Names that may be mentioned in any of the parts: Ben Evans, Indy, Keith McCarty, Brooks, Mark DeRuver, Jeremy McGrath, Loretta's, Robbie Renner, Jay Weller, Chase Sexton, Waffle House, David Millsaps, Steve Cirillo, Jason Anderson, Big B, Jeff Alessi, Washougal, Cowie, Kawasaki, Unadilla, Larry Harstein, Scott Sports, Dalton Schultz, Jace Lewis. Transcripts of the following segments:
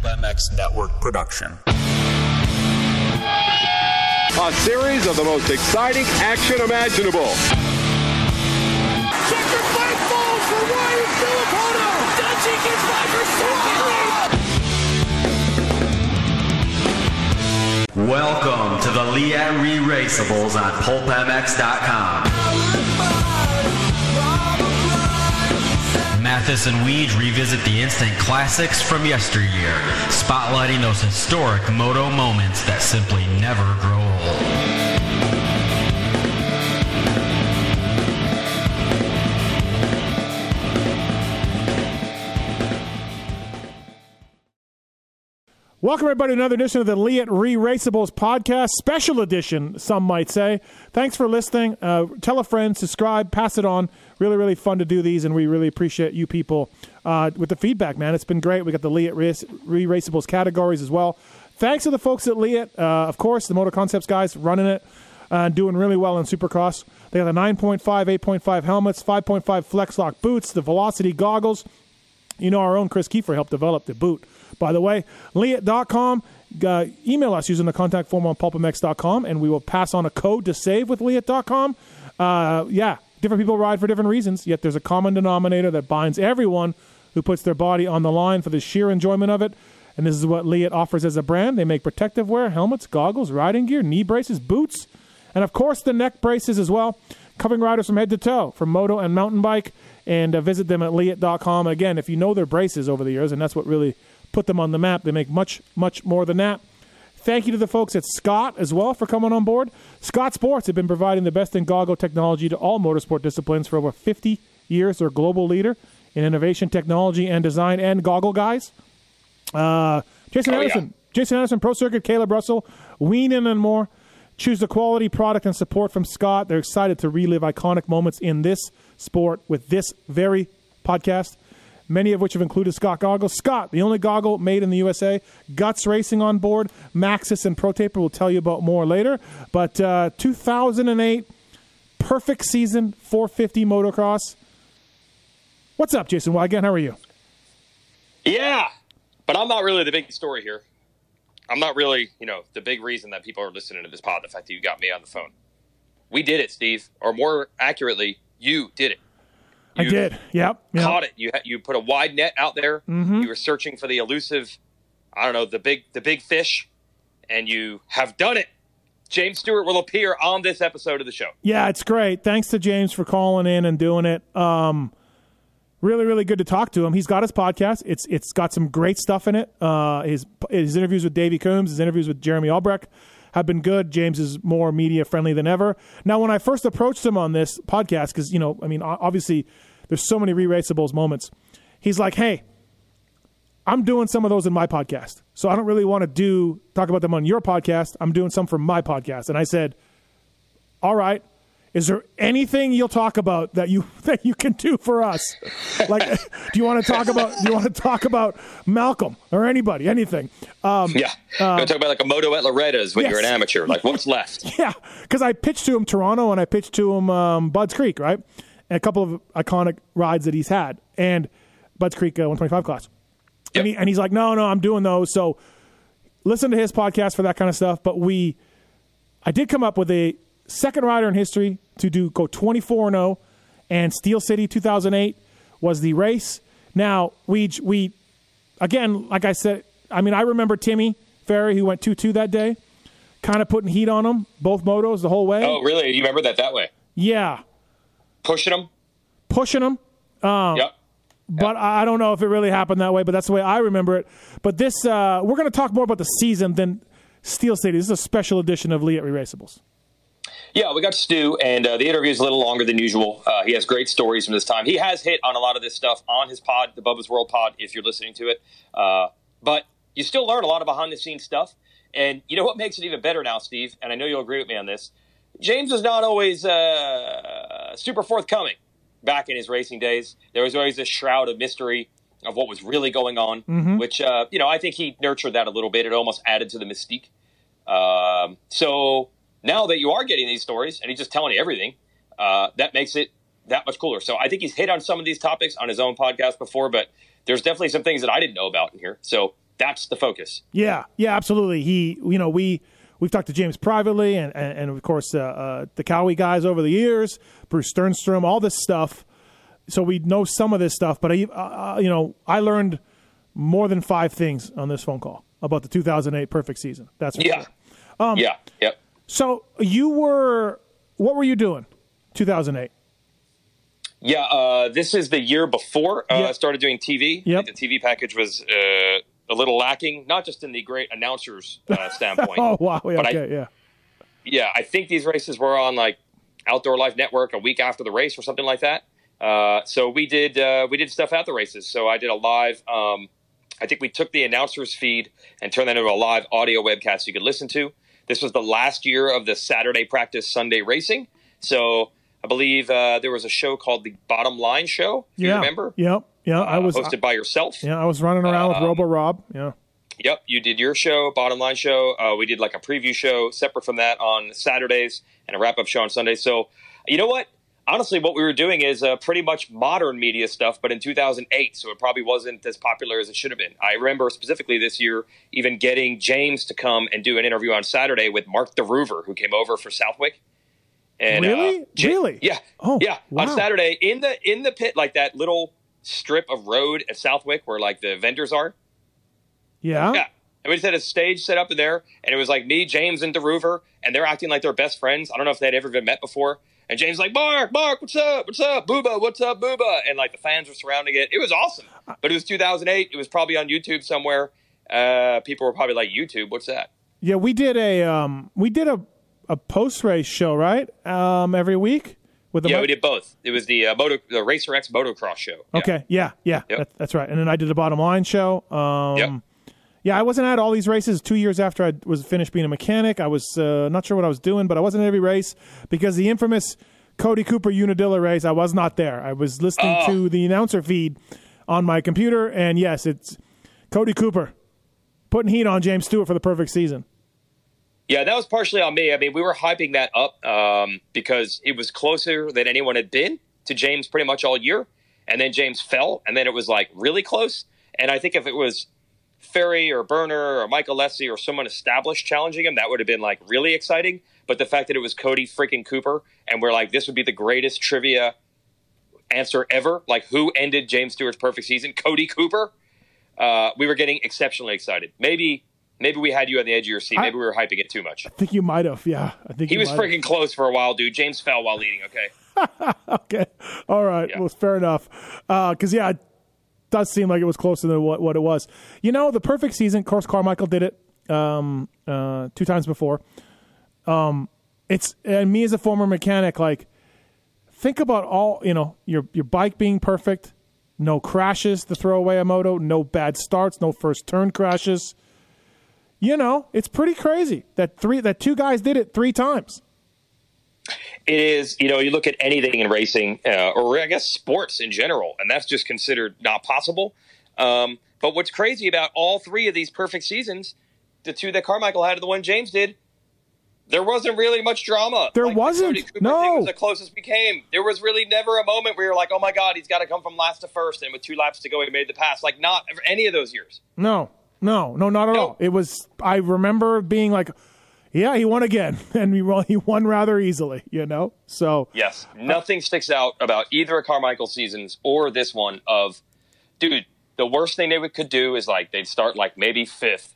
Pulp MX Network production. A series of the most exciting action imaginable. Checker fight falls for Ryan Filippotto. Dungey gets by for Sergio. Welcome to the Leatt Re-Raceables on pulpmx.com. Mathis and Weege revisit the instant classics from yesteryear, spotlighting those historic moto moments that simply never grow old. Welcome, everybody, to another edition of the Leatt Re-Raceables podcast, special edition, some might say. Thanks for listening. Tell a friend, subscribe, pass it on. Really, really fun to do these, and we really appreciate you people with the feedback, man. It's been great. We got the Leatt Re-Raceables categories as well. Thanks to the folks at Leatt. Of course, the Motor Concepts guys running it, doing really well in Supercross. They got the 9.5, 8.5 helmets, 5.5 Flex Lock boots, the Velocity goggles. You know, our own Chris Kiefer helped develop the boot. By the way, Leatt.com. Email us using the contact form on pulpmx.com, and we will pass on a code to save with Leatt.com. Yeah. Different people ride for different reasons, yet there's a common denominator that binds everyone who puts their body on the line for the sheer enjoyment of it, and this is what Leatt offers as a brand. They make protective wear, helmets, goggles, riding gear, knee braces, boots, and, of course, the neck braces as well, covering riders from head to toe, from moto and mountain bike, and visit them at Leatt.com. Again, if you know their braces over the years, and that's what really put them on the map, they make much, much more than that. Thank you to the folks at Scott as well for coming on board. Scott Sports have been providing the best in goggle technology to all motorsport disciplines for over 50 years. They're a global leader in innovation, technology, and design, and goggle guys. Jason Anderson, yeah. Jason Anderson, Pro Circuit, Caleb Russell, Weenan, and more. Choose the quality, product, and support from Scott. They're excited to relive iconic moments in this sport with this very podcast, many of which have included Scott goggles. Scott, the only goggle made in the USA. Guts Racing on board. Maxxis and ProTaper, will tell you about more later. But 2008, perfect season, 450 motocross. What's up, Jason Wygant? How are you? Yeah, but I'm not really the big story here. I'm not really, you know, the big reason that people are listening to this pod, the fact that you got me on the phone. We did it, Steve. Or more accurately, you did it. You I did. Yep. Caught it. You put a wide net out there. Mm-hmm. You were searching for the elusive, I don't know, the big fish, and you have done it. James Stewart will appear on this episode of the show. Yeah, it's great. Thanks to James for calling in and doing it. Really, really good to talk to him. He's got his podcast. It's got some great stuff in it. His interviews with Davey Coombs, his interviews with Jeremy Albrecht have been good. James is more media-friendly than ever. Now, when I first approached him on this podcast, because, you know, I mean, obviously there's so many re-raceables moments. He's like, hey, I'm doing some of those in my podcast, so I don't really want to talk about them on your podcast. I'm doing some for my podcast. And I said, all right, is there anything you'll talk about that you can do for us? Like, do you want to talk about Malcolm or anybody, anything? Go talk about like a moto at Loretta's when you're an amateur. Like, what's left? Yeah, because I pitched to him Toronto and I pitched to him Bud's Creek, right? And a couple of iconic rides that he's had, and Bud's Creek 125 class. Yep. And he's like, no, I'm doing those. So listen to his podcast for that kind of stuff. But I did come up with a second rider in history to go 24-0, and Steel City 2008 was the race. Now, we again, like I said, I mean, I remember Timmy Ferry, who went 2-2 that day, kind of putting heat on him, both motos the whole way. Oh, really? You remember that way? Yeah. Pushing him. Yep. But I don't know if it really happened that way, but that's the way I remember it. But this, we're going to talk more about the season than Steel City. This is a special edition of Leatt Re-Raceables. Yeah, we got Stu, and the interview is a little longer than usual. He has great stories from this time. He has hit on a lot of this stuff on his pod, the Bubba's World pod, if you're listening to it. But you still learn a lot of behind-the-scenes stuff. And you know what makes it even better now, Steve? And I know you'll agree with me on this. James was not always super forthcoming back in his racing days. There was always a shroud of mystery of what was really going on, which, you know, I think he nurtured that a little bit. It almost added to the mystique. So now that you are getting these stories and he's just telling you everything, that makes it that much cooler. So I think he's hit on some of these topics on his own podcast before, but there's definitely some things that I didn't know about in here. So That's the focus. Yeah, absolutely. We've talked to James privately and of course, the Cowie guys over the years, Bruce Sternstrom, all this stuff. So we know some of this stuff, but I learned more than 5 things on this phone call about the 2008 perfect season. That's for sure. Yep. So what were you doing 2008? Yeah, this is the year before I started doing TV. Yep. The TV package was a little lacking, not just in the great announcers standpoint. Oh, wow. Yeah, I think these races were on like Outdoor Life Network a week after the race or something like that. So we did stuff at the races. So I did a live I think we took the announcers feed and turned that into a live audio webcast you could listen to. This was the last year of the Saturday practice, Sunday racing. So I believe there was a show called the Bottom Line Show. You remember? Yeah. I was hosted by yourself. Yeah, I was running around with Robo Rob. Yeah. Yep, you did your show, Bottom Line Show. We did like a preview show separate from that on Saturdays and a wrap-up show on Sundays. So you know what? Honestly, what we were doing is pretty much modern media stuff, but in 2008, so it probably wasn't as popular as it should have been. I remember specifically this year even getting James to come and do an interview on Saturday with Mark DeRuver, who came over for Southwick. And, really? Really? Yeah. Oh, yeah. Wow. On Saturday, in the pit, like that little strip of road at Southwick where like the vendors are. Yeah. Yeah. And we just had a stage set up in there, and it was like me, James, and DeRuver, and they're acting like they're best friends. I don't know if they'd ever been met before. And James like, Mark, what's up? What's up? Booba, what's up, Booba? And like the fans were surrounding it. It was awesome. But it was 2008. It was probably on YouTube somewhere. People were probably like, YouTube, what's that? Yeah, we did a post-race show, right? Every week? We did both. It was the Racer X Motocross show. Yeah. Okay, yeah. Yep. That's right. And then I did the Bottom Line show. Yeah, I wasn't at all these races 2 years after I was finished being a mechanic. I was not sure what I was doing, but I wasn't at every race because the infamous Cody Cooper Unadilla race, I was not there. I was listening to the announcer feed on my computer, and yes, it's Cody Cooper putting heat on James Stewart for the perfect season. Yeah, that was partially on me. I mean, we were hyping that up because it was closer than anyone had been to James pretty much all year, and then James fell, and then it was like really close, and I think if it was Ferry or Berner or Mike Alessi or someone established challenging him, that would have been like really exciting. But the fact that it was Cody freaking Cooper, and we're like, this would be the greatest trivia answer ever. Like, who ended James Stewart's perfect season? Cody Cooper. We were getting exceptionally excited. Maybe we had you on the edge of your seat. Maybe we were hyping it too much. I think you might have. Yeah, I think he was freaking close for a while, dude. James fell while leading. Okay. Okay. All right. Yeah. Well, fair enough. Because I does seem like it was closer than what it was. The perfect season, of course, Carmichael did it 2 times before. It's and me as a former mechanic, like, think about all, your bike being perfect, no crashes to throw away a moto, no bad starts, no first turn crashes. It's pretty crazy that two guys did it 3 times. It is, you look at anything in racing, or I guess sports in general, and that's just considered not possible. But what's crazy about all 3 of these perfect seasons, the 2 that Carmichael had and the one James did, there wasn't really much drama. There wasn't. The Cody Cooper thing was the closest we came. There was really never a moment where you're like, oh my God, he's got to come from last to first, and with 2 laps to go, he made the pass. Like, not any of those years. No, not at all. It was, I remember being like, yeah, he won again, and he won rather easily, So yes, nothing sticks out about either of Carmichael's seasons or this one of, dude, the worst thing they could do is like they'd start like maybe 5th,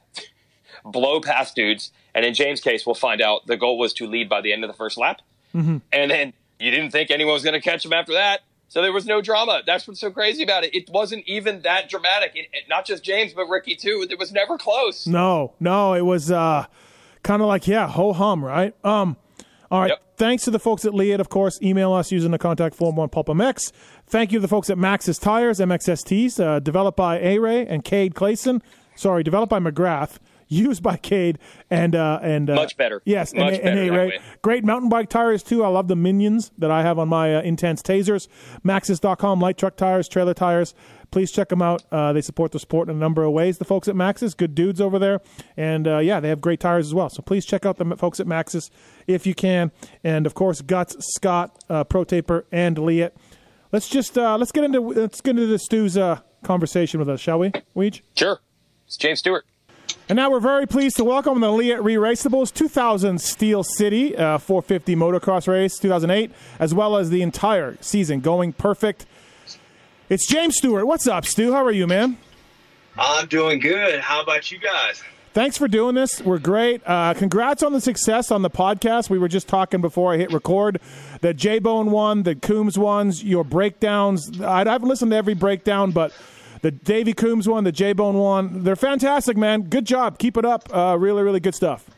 blow past dudes, and in James' case, we'll find out the goal was to lead by the end of the first lap, and then you didn't think anyone was going to catch him after that, so there was no drama. That's what's so crazy about it. It wasn't even that dramatic. It, not just James, but Ricky too. It was never close. No, it was. Kind of like, ho-hum, right? All right, Thanks to the folks at Leatt, of course. Email us using the contact form on Pulp MX. Thank you to the folks at Maxxis Tires, MXSTs, developed by A-Ray and Cade Clayson. Sorry, developed by McGrath, used by Cade and much better. Yes, much better and A-Ray. Great mountain bike tires, too. I love the minions that I have on my intense tasers. Maxxis.com, light truck tires, trailer tires. Please check them out. They support the sport in a number of ways. The folks at Maxxis, good dudes over there. And, they have great tires as well. So please check out the folks at Maxxis if you can. And, of course, Guts, Scott, ProTaper, and Leatt. Let's get into the Stu's conversation with us, shall we, Weege? Sure. It's James Stewart. And now we're very pleased to welcome the Leatt Re-Raceables 2000 Steel City 450 motocross race, 2008, as well as the entire season going perfect. It's James Stewart. What's up, Stu? How are you, man? I'm doing good. How about you guys? Thanks for doing this. We're great. Congrats on the success on the podcast. We were just talking before I hit record. The J Bone one, the Coombs ones, your breakdowns. I haven't listened to every breakdown, but the Davey Coombs one, the J Bone one, they're fantastic, man. Good job. Keep it up. Really, really good stuff.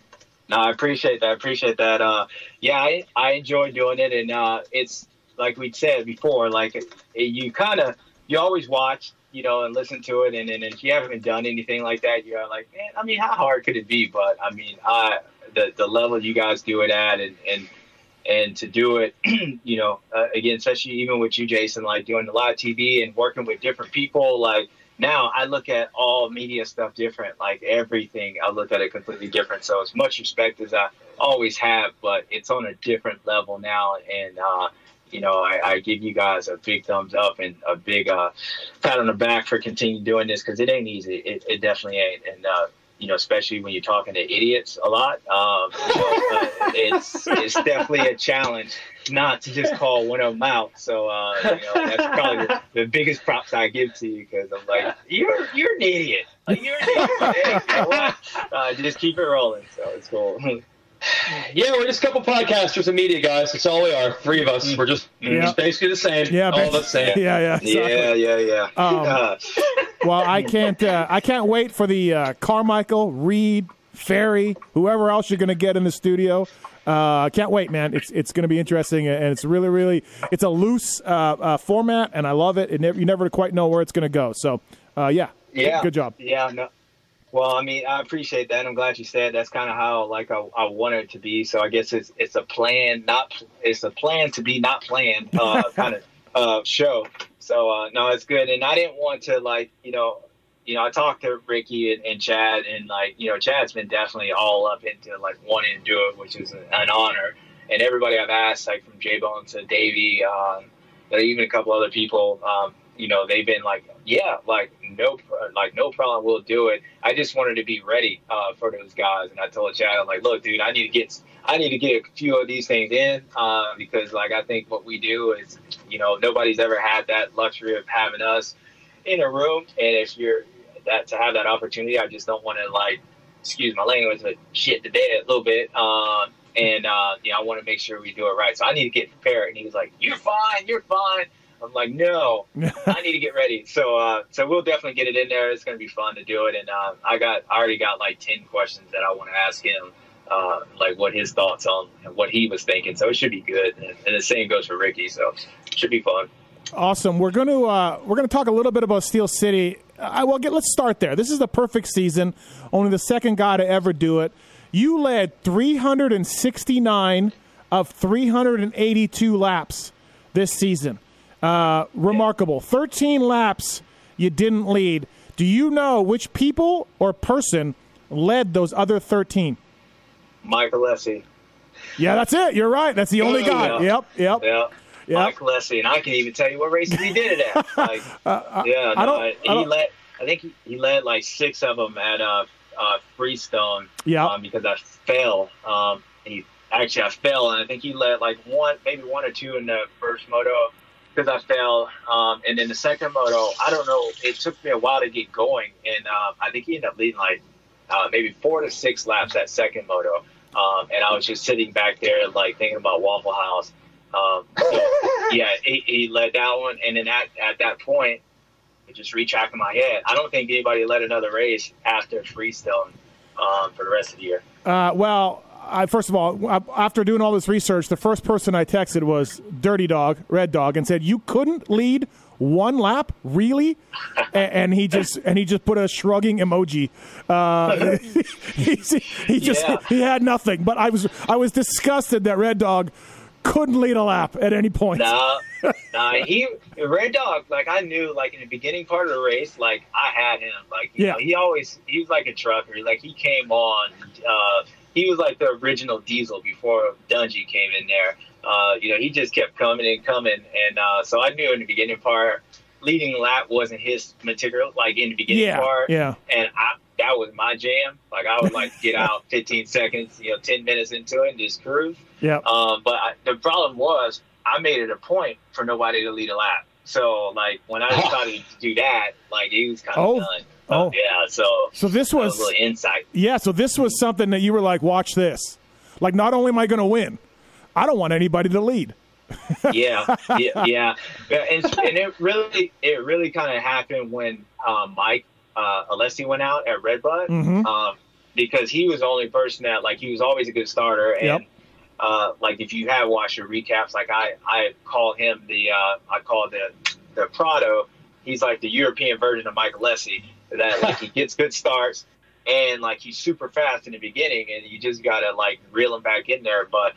No, I appreciate that. Yeah, I enjoy doing it, and it's like we said before. Like you always watch, you know, and listen to it, and if you haven't done anything like that, you're like, man, I mean, how hard could it be? But I mean, the level you guys do it at, and to do it, you know, again, especially even with you, Jason, like doing the live TV and working with different people, like now I look at all media stuff different, like everything, I look at it completely different. So as much respect as I always have, but it's on a different level now, and you know, I give you guys a big thumbs up and a big pat on the back for continuing doing this, because it ain't easy. It definitely ain't. And, you know, especially when you're talking to idiots a lot, it's definitely a challenge not to just call one of them out. So, you know, that's probably the biggest props I give to you, because I'm like, you're an idiot. Like, you're an idiot. Hey, you know what? Just keep it rolling. So it's cool. Yeah, we're just a couple podcasters and media guys. That's all we are. Three of us. We're just, just basically the same. Yeah, all of us same. Yeah. Well, I can't wait for the Carmichael, Reed, Ferry, whoever else you're going to get in the studio. Can't wait, man. It's going to be interesting, and it's really, really, it's a loose format, and I love it. You never quite know where it's going to go. So, yeah, good job. Yeah, no. Well, I mean, I appreciate that. I'm glad you said that's kind of how, like, I want it to be. So I guess it's a plan to be not planned kind of show. So no, it's good. And I didn't want to, like, you know, I talked to Ricky and Chad, and like, you know, Chad's been definitely all up into like wanting to do it, which is an honor. And everybody I've asked, like from J Bone to Davey, even a couple other people. You know, they've been like, yeah, like no problem, we'll do it. I just wanted to be ready for those guys, and I told Chad, I'm like, look, dude, I need to get a few of these things in because, like, I think what we do is, you know, nobody's ever had that luxury of having us in a room, and if you're that to have that opportunity, I just don't want to, like, excuse my language, but shit the bed a little bit. You know, I want to make sure we do it right, so I need to get prepared. And he was like, you're fine. I'm like, no, I need to get ready. So we'll definitely get it in there. It's going to be fun to do it. And I already got like 10 questions that I want to ask him, like what his thoughts on and what he was thinking. So it should be good. And the same goes for Ricky. So it should be fun. Awesome. We're going to talk a little bit about Steel City. Let's start there. This is the perfect season. Only the second guy to ever do it. You led 369 of 382 laps this season. Remarkable. 13 laps you didn't lead. Do you know which people or person led those other 13? Mike Alessi. Yeah, that's it. You're right. That's the only guy. Yeah. Yep. Mike Alessi, and I can even tell you what races he did it at. Like, I think he led like 6 of them at Freestone. Yeah. Because I fell. I fell, and I think he led like maybe one or two in the first moto. Because I fell, and then the second moto, I don't know, it took me a while to get going, and I think he ended up leading like maybe 4 to 6 laps that second moto, and I was just sitting back there like thinking about Waffle House. He led that one, and then at that point, it just retracted my head. I don't think anybody led another race after Freestone for the rest of the year. First of all, after doing all this research, the first person I texted was Dirty Dog, Red Dog, and said, you couldn't lead one lap? Really? and he just put a shrugging emoji. He had nothing. But I was disgusted that Red Dog couldn't lead a lap at any point. Red Dog, like I knew, like in the beginning part of the race, like I had him. Like, you know, he was like a trucker. Like he came on, he was like the original Diesel before Dungey came in there. You know, he just kept coming and coming. And so I knew in the beginning part, leading lap wasn't his material, like in the beginning part. Yeah. And that was my jam. Like I would like to get out 15 seconds, 10 minutes into it and just cruise. Yeah. But the problem was I made it a point for nobody to lead a lap. So like when I decided to do that, like it was kind of done. Oh yeah. So this was a little insight. Yeah. So this was something that you were like, watch this. Like, not only am I going to win, I don't want anybody to lead. And it really kind of happened when Mike Alessi went out at Redbutt, because he was the only person that, like, he was always a good starter. And like, if you have watched the recaps, like I call him the Prado. He's like the European version of Mike Alessi, that like he gets good starts. And, like, he's super fast in the beginning, and you just got to, like, reel him back in there. But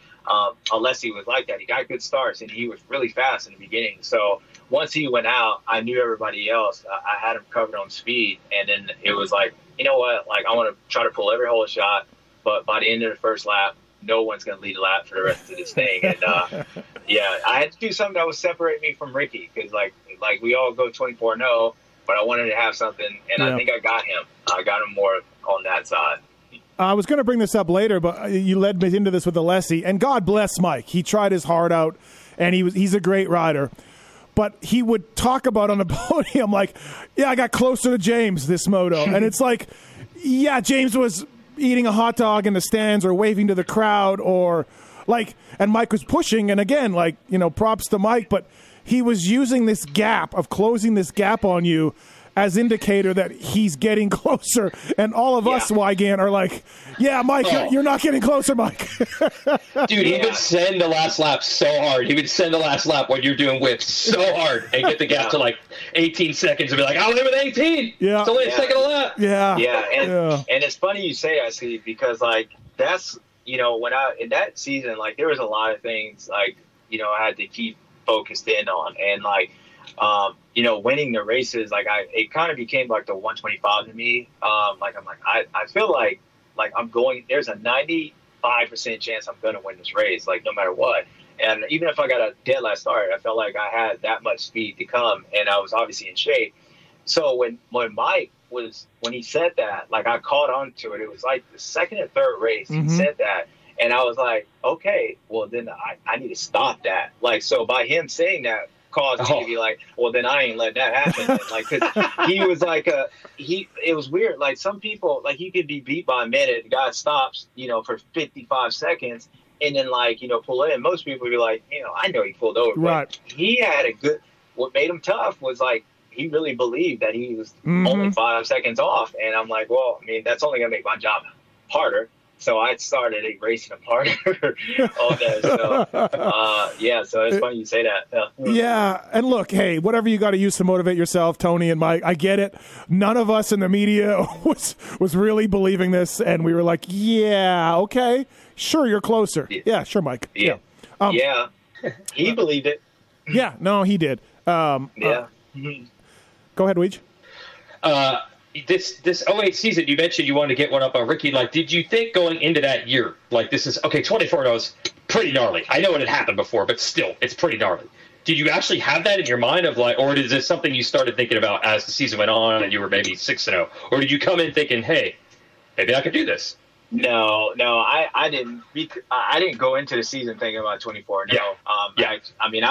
unless he was like that, he got good starts, and he was really fast in the beginning. So once he went out, I knew everybody else. I had him covered on speed. And then it was like, you know what? Like, I want to try to pull every hole shot. But by the end of the first lap, no one's going to lead a lap for the rest of this thing. And, I had to do something that would separate me from Ricky because, like we all go 24-0. But I wanted to have something, and I think I got him. I got him more on that side. I was going to bring this up later, but you led me into this with Alessi, and God bless Mike. He tried his heart out, and he's a great rider. But he would talk about on the podium, like, yeah, I got closer to James this moto. And it's like, yeah, James was eating a hot dog in the stands or waving to the crowd or, like, and Mike was pushing. And again, like, props to Mike, but he was using this gap of closing this gap on you as indicator that he's getting closer. And all of us, Wiegand, are like, yeah, Mike, you're not getting closer, Mike. Dude, he would send the last lap so hard. He would send the last lap when you're doing whips so hard and get the gap to like 18 seconds and be like, I'll live with 18. Yeah. It's only a second of lap. Yeah. Yeah. And it's funny you say that, Steve, because like that's, when in that season, like there was a lot of things like, I had to keep focused in on, and like winning the races, like it kind of became like the 125 to me. Like I'm like I feel like I'm going, there's a 95% chance I'm gonna win this race, like no matter what. And even if I got a dead last start, I felt like I had that much speed to come, and I was obviously in shape. So when Mike was, when he said that, like I caught on to it. It was like the second or third race he said that. And I was like, okay, well, then I need to stop that. Like, so by him saying that caused me to be like, well, then I ain't let that happen. Like, cause he was like, it was weird. Like some people, like you could be beat by a minute. The guy stops, for 55 seconds and then like, pull in. Most people would be like, I know he pulled over. Right. But he had what made him tough was like, he really believed that he was only 5 seconds off. And I'm like, well, I mean, that's only going to make my job harder. So I started racing him harder all day. So, so it's funny you say that. Yeah, and look, hey, whatever you got to use to motivate yourself, Tony and Mike, I get it. None of us in the media was really believing this, and we were like, yeah, okay, sure, you're closer. Yeah, sure, Mike. Yeah. He believed it. Yeah, no, he did. Go ahead, Weege. This 08 season, you mentioned you wanted to get one up on Ricky. Like, did you think going into that year, like, this is, okay, 24-0 is pretty gnarly. I know it had happened before, but still, it's pretty gnarly. Did you actually have that in your mind of, like, or is this something you started thinking about as the season went on and you were maybe 6-0? Or did you come in thinking, hey, maybe I could do this? No, I didn't go into the season thinking about 24. No, I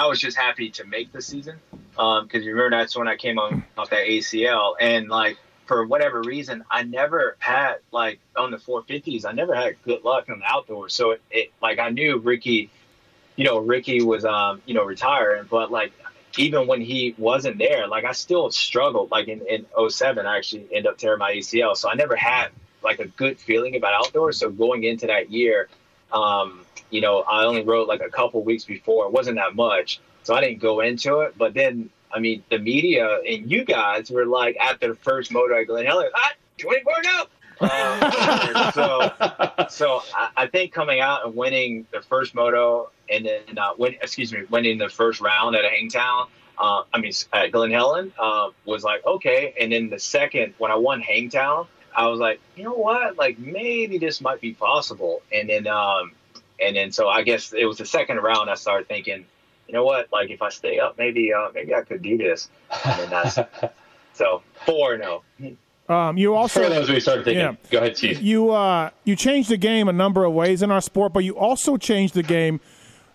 was just happy to make the season because you remember that's when I came off that ACL, and like for whatever reason, I never had like on the 450s. I never had good luck on the outdoors. So it like I knew Ricky was retiring, but like even when he wasn't there, like I still struggled. Like in 07, I actually ended up tearing my ACL, so I never had like a good feeling about outdoors. So going into that year, I only rode like a couple weeks before. It wasn't that much. So I didn't go into it. But then, I mean, the media and you guys were like, after the first moto at Glen Helen, 24 now. So I think coming out and winning the first moto and then winning the first round at Hangtown, at Glen Helen, was like, okay. And then the second, when I won Hangtown, I was like, you know what? Like maybe this might be possible. And then so I guess it was the second round I started thinking, you know what, like if I stay up, maybe I could do this. And that's, so four, no. You also, for those we started thinking, yeah, go ahead, Chief. You changed the game a number of ways in our sport, but you also changed the game.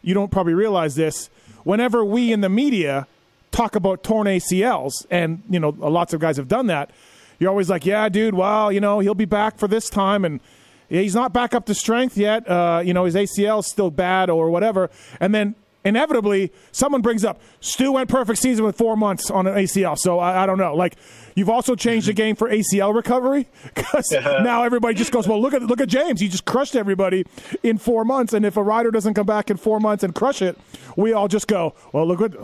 You don't probably realize this. Whenever we in the media talk about torn ACLs, and you know, lots of guys have done that. You're always like, yeah, dude, well, you know, he'll be back for this time, and he's not back up to strength yet. You know, his ACL's still bad or whatever. And then inevitably, someone brings up, Stu went perfect season with 4 months on an ACL, so I don't know. Like, you've also changed the game for ACL recovery, because now everybody just goes, well, look at James. He just crushed everybody in 4 months, and if a rider doesn't come back in 4 months and crush it, we all just go, well, look at Stu.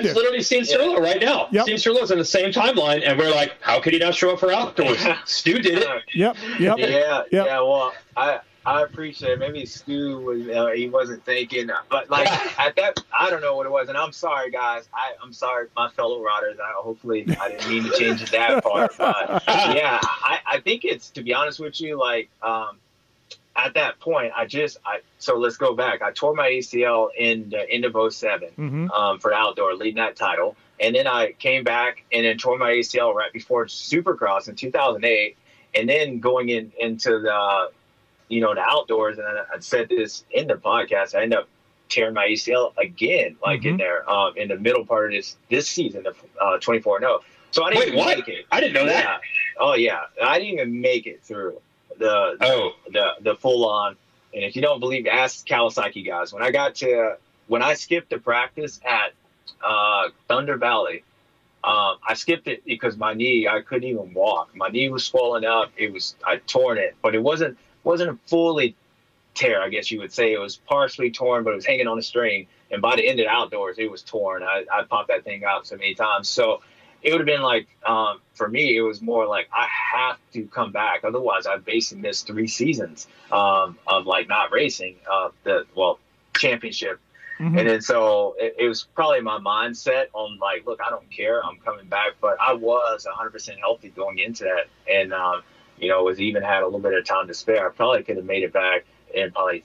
That's literally Steve Cirillo right now. Yep. Steve Cirillo's in the same timeline, and we're like, how could he not show up for outdoors? Stu did it. Yep. Yeah, well, I appreciate it. Maybe Stu was, he wasn't thinking, but like at that, I don't know what it was. And I'm sorry, guys. I'm sorry, my fellow riders. Hopefully I didn't mean to change that part. But yeah, I think it's, to be honest with you, like at that point, so let's go back. I tore my ACL in the end of 2007 for outdoor, leading that title. And then I came back and then tore my ACL right before Supercross in 2008. And then going into the, you know, the outdoors, and I said this in the podcast, I ended up tearing my ACL again, like in there, in the middle part of this season of 24-0. So I didn't make it. I didn't know that. Oh yeah, I didn't even make it through the full on. And if you don't believe, ask Kawasaki guys. When I got to I skipped the practice at Thunder Valley, I skipped it because my knee, I couldn't even walk. My knee was swollen up. I torn it, but it wasn't a fully tear, I guess you would say. It was partially torn, but it was hanging on a string. And by the end of the outdoors, it was torn. I popped that thing out so many times. So it would have been like, for me, it was more like I have to come back. Otherwise, I've basically missed 3 seasons of like not racing championship. And then so it was probably my mindset on like, look, I don't care. I'm coming back. But I was 100% healthy going into that. And, you know, was even had a little bit of time to spare. I probably could have made it back in probably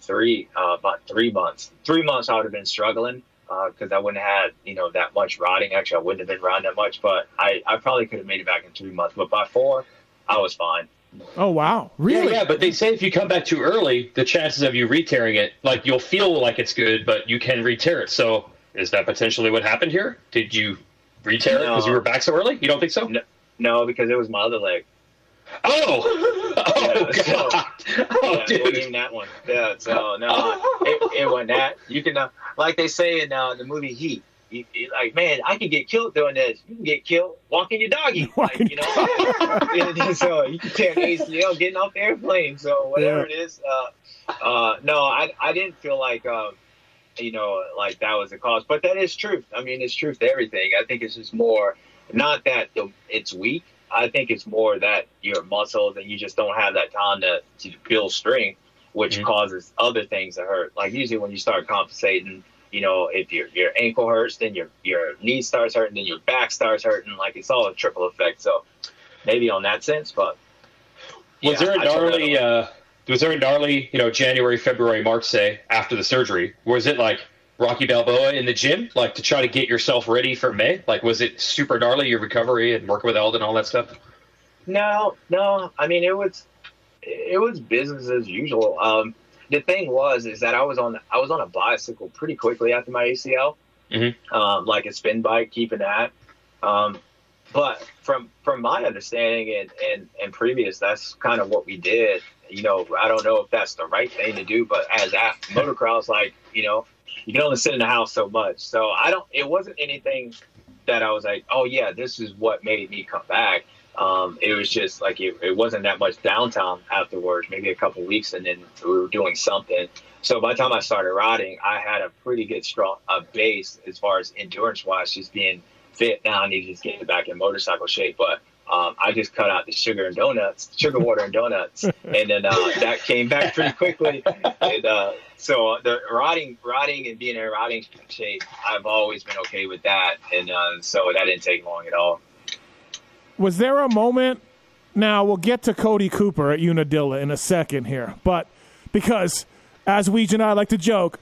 about 3 months. 3 months I would have been struggling because I wouldn't have had, you know, that much riding. Actually, I wouldn't have been riding that much, but I probably could have made it back in 3 months. But by 4, I was fine. Oh, wow. Really? Yeah, but they say if you come back too early, the chances of you re-tearing it, like you'll feel like it's good, but you can re-tear it. So is that potentially what happened here? Did you re-tear it because you were back so early? You don't think so? No, because it was my other leg. God. It wasn't even that one. Yeah, so no, it wasn't that. You can, like they say in the movie Heat, like, man, I can get killed doing this. You can get killed walking your doggy, like, you know. And so you can tear an ACL getting off the airplane. So whatever it is, no, I didn't feel like, you know, like that was the cause. But that is truth. I mean, it's truth to everything. I think it's just more not that it's weak. I think it's more that your muscles and you just don't have that time to build strength, which causes other things to hurt. Like usually when you start compensating, you know, if your ankle hurts, then your knee starts hurting, then your back starts hurting. Like it's all a triple effect. So maybe on that sense, but was there a gnarly, you know, January, February, March, say after the surgery? Was it like Rocky Balboa in the gym, like to try to get yourself ready for May? Like, was it super gnarly, your recovery and working with Eldon and all that stuff? No. I mean, it was business as usual. The thing is that I was on a bicycle pretty quickly after my ACL, like a spin bike, keeping that. But from my understanding and previous, that's kind of what we did. You know, I don't know if that's the right thing to do, but as after motocross, like, you know, you can only sit in the house so much. So it wasn't anything that I was like, oh yeah, this is what made me come back. It was just like, it wasn't that much downtime afterwards, maybe a couple of weeks. And then we were doing something. So by the time I started riding, I had a pretty good base as far as endurance wise, just being fit. Now I need to just get back in motorcycle shape. But I just cut out the sugar, water, and donuts, and then that came back pretty quickly. And, so the riding, and being in riding shape, I've always been okay with that, and so that didn't take long at all. Was there a moment? Now we'll get to Cody Cooper at Unadilla in a second here, but because as Weege and I like to joke,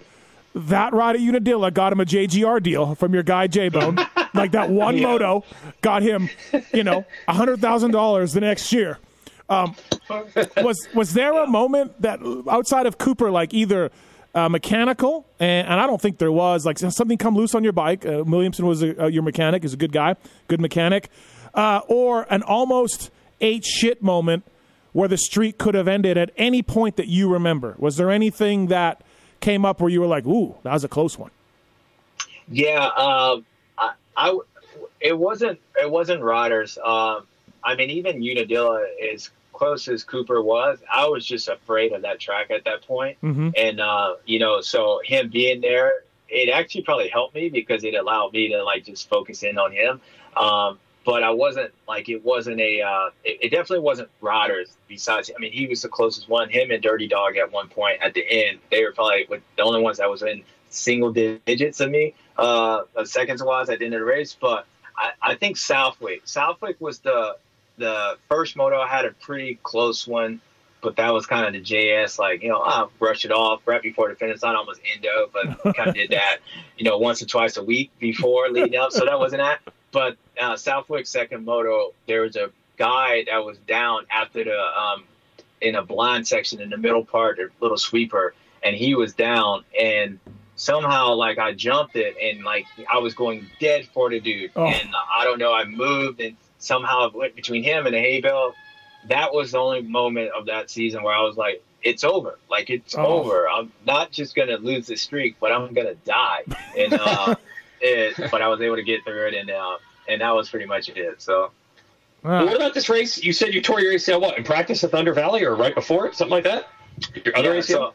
That ride at Unadilla got him a JGR deal from your guy J Bone. Like that one moto got him, you know, $100,000 the next year. Was there a moment that outside of Cooper, like either mechanical, and I don't think there was, like something come loose on your bike? Williamson was your mechanic. He's a good guy, good mechanic. Or an almost ate shit moment where the streak could have ended at any point that you remember. Was there anything that came up where you were like, ooh, that was a close one? Yeah, it wasn't riders. I mean, even Unadilla, as close as Cooper was, I was just afraid of that track at that point. Mm-hmm. And, you know, so him being there, it actually probably helped me because it allowed me to, like, just focus in on him. But I wasn't, like, it definitely wasn't riders besides, I mean, he was the closest one. Him and Dirty Dog at one point at the end, they were probably the only ones that was in single digits of me, seconds-wise at the end of the race. But I think Southwick was the first moto. I had a pretty close one, but that was kind of the JS, like, you know, I brush it off right before the finish line. I almost endo, but kind of did that, you know, once or twice a week before leading up. So that wasn't that. But Southwick's second moto, there was a guy that was down after the in a blind section in the middle part, a little sweeper, and he was down, and somehow, like, I jumped it, and, like, I was going dead for the dude. Oh. And I don't know, I moved, and somehow it went between him and the hay bale. That was the only moment of that season where I was like, it's over. Like, it's over. I'm not just going to lose the streak, but I'm going to die. And but I was able to get through it, and that was pretty much it. So, what about this race? You said you tore your ACL what in practice at Thunder Valley, or right before it, something like that? Your other ACL?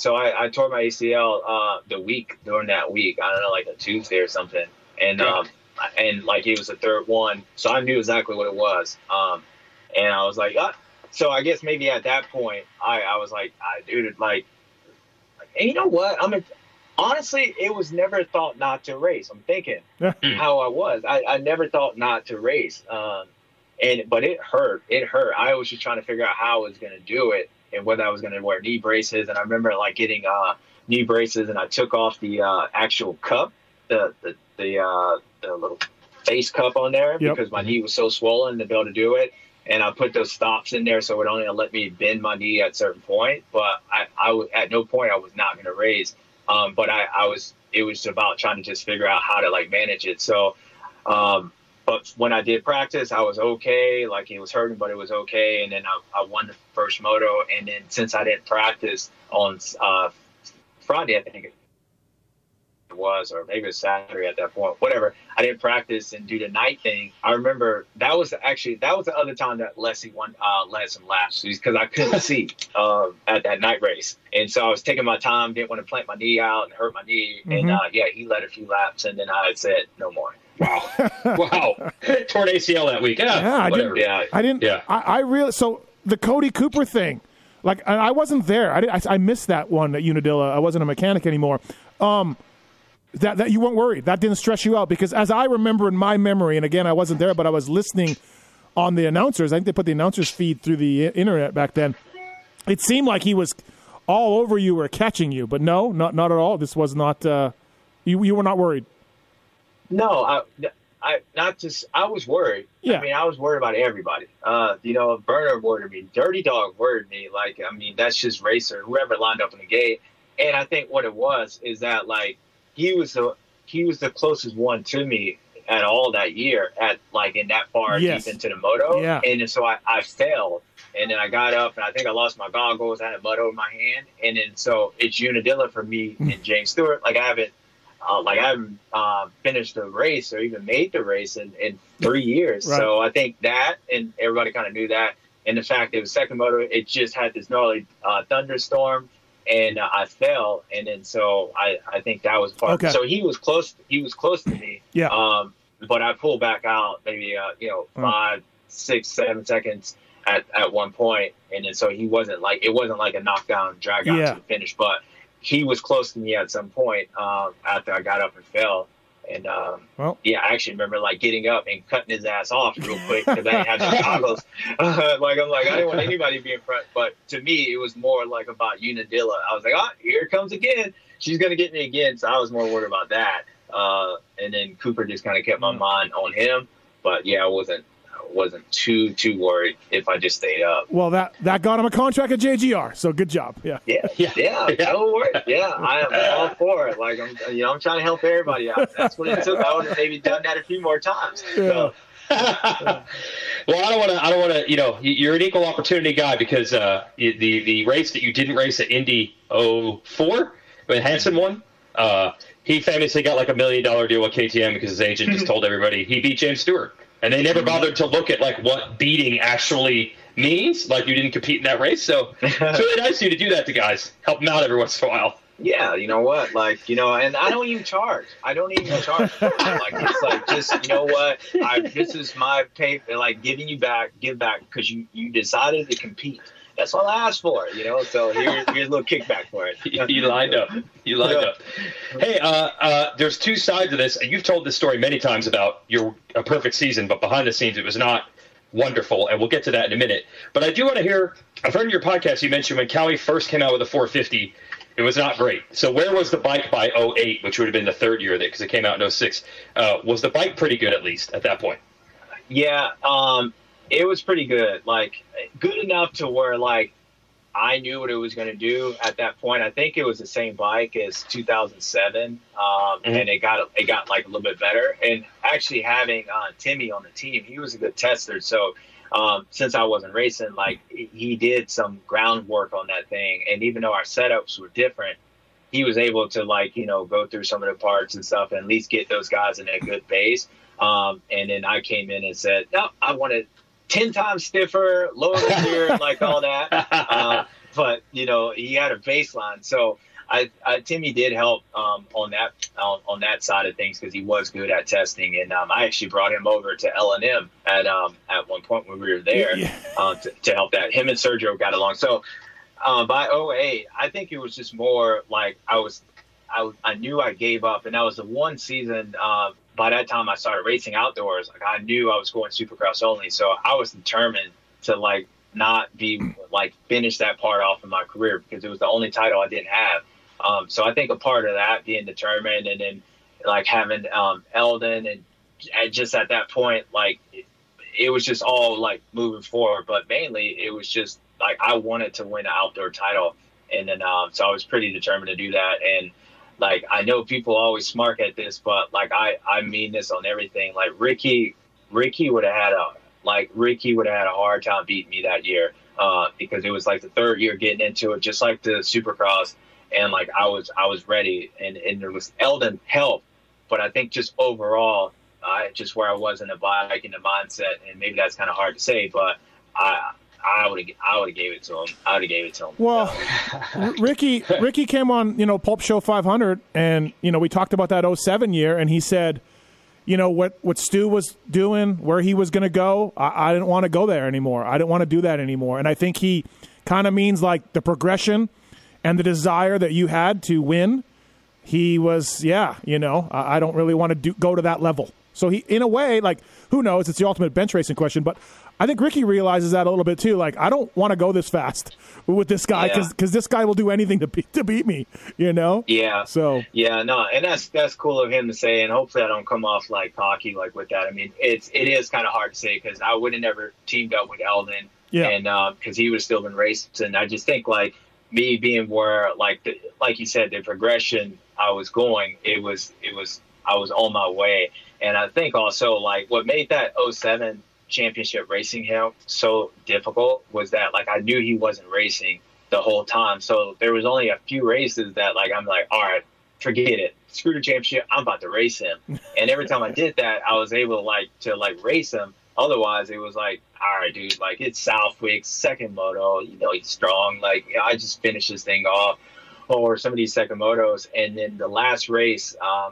So I tore my ACL during that week. I don't know, like a Tuesday or something, and like it was the third one, so I knew exactly what it was. And I was like, so I guess maybe at that point I was like, and you know what? Honestly, it was never thought not to race. I'm thinking how I was. I never thought not to race. But it hurt. It hurt. I was just trying to figure out how I was going to do it and whether I was going to wear knee braces. And I remember, like, getting knee braces, and I took off the actual cup, the little face cup on there because my knee was so swollen to be able to do it. And I put those stops in there so it only let me bend my knee at a certain point. But at no point I was not going to race. But it was about trying to just figure out how to, like, manage it. So, but when I did practice, I was okay. Like, it was hurting, but it was okay. And then I won the first moto. And then since I didn't practice on Friday, I think it was, or maybe it was Saturday at that point, whatever, I didn't practice and do the night thing. I remember that was the other time that Alessi led some laps because I couldn't see at that night race. And so I was taking my time, didn't want to plant my knee out and hurt my knee. Mm-hmm. And he led a few laps, and then I said no more. Wow. Tore an ACL that week. So the Cody Cooper thing, like, I wasn't there. I missed that one at Unadilla. I wasn't a mechanic anymore. That you weren't worried. That didn't stress you out because, as I remember in my memory, and again I wasn't there, but I was listening on the announcers. I think they put the announcers feed through the internet back then. It seemed like he was all over you or catching you, but no, not at all. This was not. You were not worried. No, I was worried. Yeah. I mean, I was worried about everybody. You know, Burner worried me, Dirty Dog worried me. Like, I mean, that's just racer. Whoever lined up in the gate, and I think what it was is that, like, he was the closest one to me at all that year at, like, in that far deep into the moto. Yeah. And so I failed. And then I got up, and I think I lost my goggles. I had mud over my hand. And then so it's Unadilla for me and James Stewart. Like, I haven't finished the race or even made the race in 3 years. Right. So I think that, and everybody kind of knew that. And the fact that it was second moto, it just had this gnarly thunderstorm. And I fell, and then so I think that was part. Okay. So he was close to me. Yeah. But I pulled back out maybe 5, 6, 7 seconds at one point, and then so he wasn't like it wasn't like a knockdown drag out to the finish, but he was close to me at some point after I got up and fell, And yeah, I actually remember like getting up and cutting his ass off real quick because I had the goggles. Like I'm like, I didn't want anybody to be in front. But to me, it was more like about Unadilla. I was like, oh, here it comes again. She's gonna get me again. So I was more worried about that. And then Cooper just kind of kept my mind on him. But yeah, I wasn't too worried if I just stayed up. Well, that got him a contract at JGR, so good job. Yeah. Don't worry. Yeah, I am all for it. Like I'm trying to help everybody out. That's what it took. I would have maybe done that a few more times. So. Well, I don't want to. You know, you're an equal opportunity guy because the race that you didn't race at Indy 04 when Hansen won. He famously got like $1 million deal with KTM because his agent just told everybody he beat James Stewart. And they never bothered to look at, like, what beating actually means. Like, you didn't compete in that race. So it's really nice of you to do that to guys. Help them out every once in a while. Yeah, you know what? Like, you know, and I don't even charge. Like, it's like, just, you know what? This is my pay. Like, give back because you decided to compete. That's all I asked for, you know. So here's a little kickback for it. You lined up. Hey, there's two sides of this. You've told this story many times about a perfect season, but behind the scenes it was not wonderful, and we'll get to that in a minute. But I do want to hear. I've heard in your podcast you mentioned when Cowie first came out with the 450, it was not great. So where was the bike by 08, which would have been the third year of it because it came out in 06? Was the bike pretty good at least at that point? Yeah. It was pretty good, like good enough to where like I knew what it was going to do at that point. I think it was the same bike as 2007, and it got like a little bit better. And actually having Timmy on the team, he was a good tester. So since I wasn't racing, like he did some groundwork on that thing. And even though our setups were different, he was able to like go through some of the parts and stuff, and at least get those guys in a good pace. And then I came in and said, no, I want to. 10 times stiffer, lower gear, like all that. But, you know, he had a baseline. So Timmy did help on that side of things because he was good at testing. And I actually brought him over to L and M at one point when we were there to help that. Him and Sergio got along. So by 08, I think it was just more like I knew I gave up. And that was the one season by that time I started racing outdoors. Like I knew I was going Supercross only. So I was determined to like not be like finish that part off in my career because it was the only title I didn't have. So I think a part of that being determined and then like having Eldon and just at that point, like it was just all like moving forward, but mainly it was just like, I wanted to win an outdoor title. And then, so I was pretty determined to do that. And, like, I know people always smirk at this, but, like, I mean this on everything. Like, Ricky would have had a hard time beating me that year because it was, like, the third year getting into it, just like the Supercross. And, like, I was ready. And there was Eldon help. But I think just overall, just where I was in the bike and the mindset, and maybe that's kind of hard to say, but I would have gave it to him. Well, Ricky came on, Pulp Show 500, and we talked about that 07 year, and he said, what Stu was doing, where he was going to go, I didn't want to go there anymore. I didn't want to do that anymore. And I think he kind of means like the progression and the desire that you had to win. He was, I don't really want to go to that level. So he, in a way, like who knows? It's the ultimate bench racing question, but. I think Ricky realizes that a little bit too. Like, I don't want to go this fast with this guy because this guy will do anything to beat me, Yeah. So yeah, no, and that's cool of him to say. And hopefully, I don't come off like cocky like with that. I mean, it is kind of hard to say because I would have never teamed up with Eldon, and because he would have still been racing. I just think like me being where like you said, the progression I was going, it was I was on my way, and I think also like what made that 07. Championship racing him so difficult was that like I knew he wasn't racing the whole time, so there was only a few races that like I'm like, all right, forget it, screw the championship, I'm about to race him. And every time I did that, I was able to race him. Otherwise it was like, all right dude, like it's Southwick's second moto, he's strong, like I just finish this thing off or some of these second motos. And then the last race, I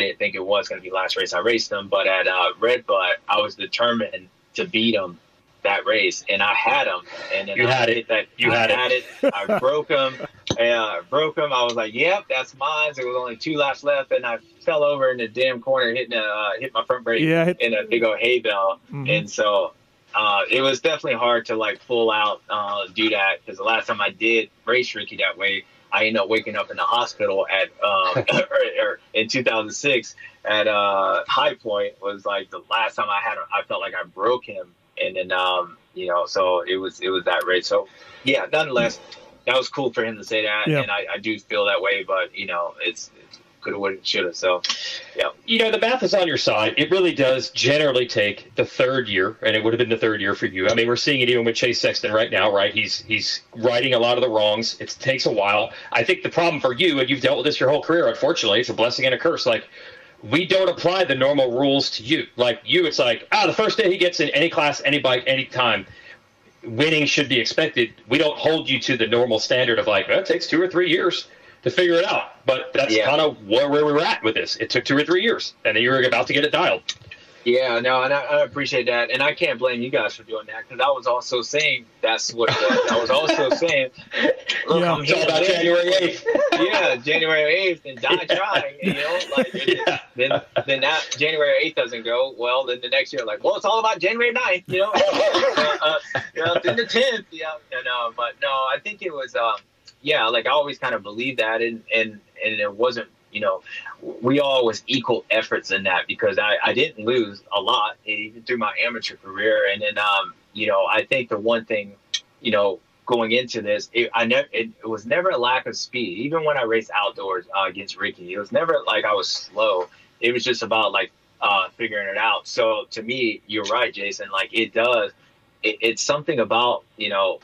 didn't think it was going to be last race I raced him, but at Redbutt, I was determined to beat him that race, and I had him. And then I had it. I broke him. And I broke them. I was like, yep, that's mine. There was only 2 laps left, and I fell over in the damn corner, hit my front brake in a big old hay bale. Mm-hmm. And so it was definitely hard to, like, full out do that, because the last time I did race Ricky that way, I ended up waking up in the hospital at or in 2006 at High Point. Was like the last time I had him. I felt like I broke him, and then you know, so it was that race. So yeah, nonetheless, that was cool for him to say that, and I do feel that way. But you know, it's coulda, woulda, shoulda. So yeah, you know, the math is on your side. It really does generally take the third year, and it would have been the third year for you. I mean, we're seeing it even with Chase Sexton right now, right? He's righting a lot of the wrongs. It takes a while. I think the problem for you, and you've dealt with this your whole career, unfortunately, it's a blessing and a curse. Like, we don't apply the normal rules to you. Like you, it's like, the first day he gets in any class, any bike, any time, winning should be expected. We don't hold you to the normal standard of like, it takes 2 or 3 years to figure it out. But that's kind of where we were at with this. It took 2 or 3 years, and then you were about to get it dialed. Yeah, no, and I appreciate that. And I can't blame you guys for doing that, because I was also saying that's what it was. I was also saying, look, I'm here about January 8th. Yeah, January 8th, and die trying, you know? Like, then that January 8th doesn't go well. Then the next year, like, well, it's all about January 9th, you know? Then the 10th, but no, I think it was, like I always kind of believed that, and it wasn't, you know, we all was equal efforts in that, because I didn't lose a lot even through my amateur career. And then, you know, I think the one thing, you know, going into this, it was never a lack of speed. Even when I raced outdoors against Ricky, it was never like I was slow. It was just about like figuring it out. So to me, you're right, Jason, like it's something about, you know,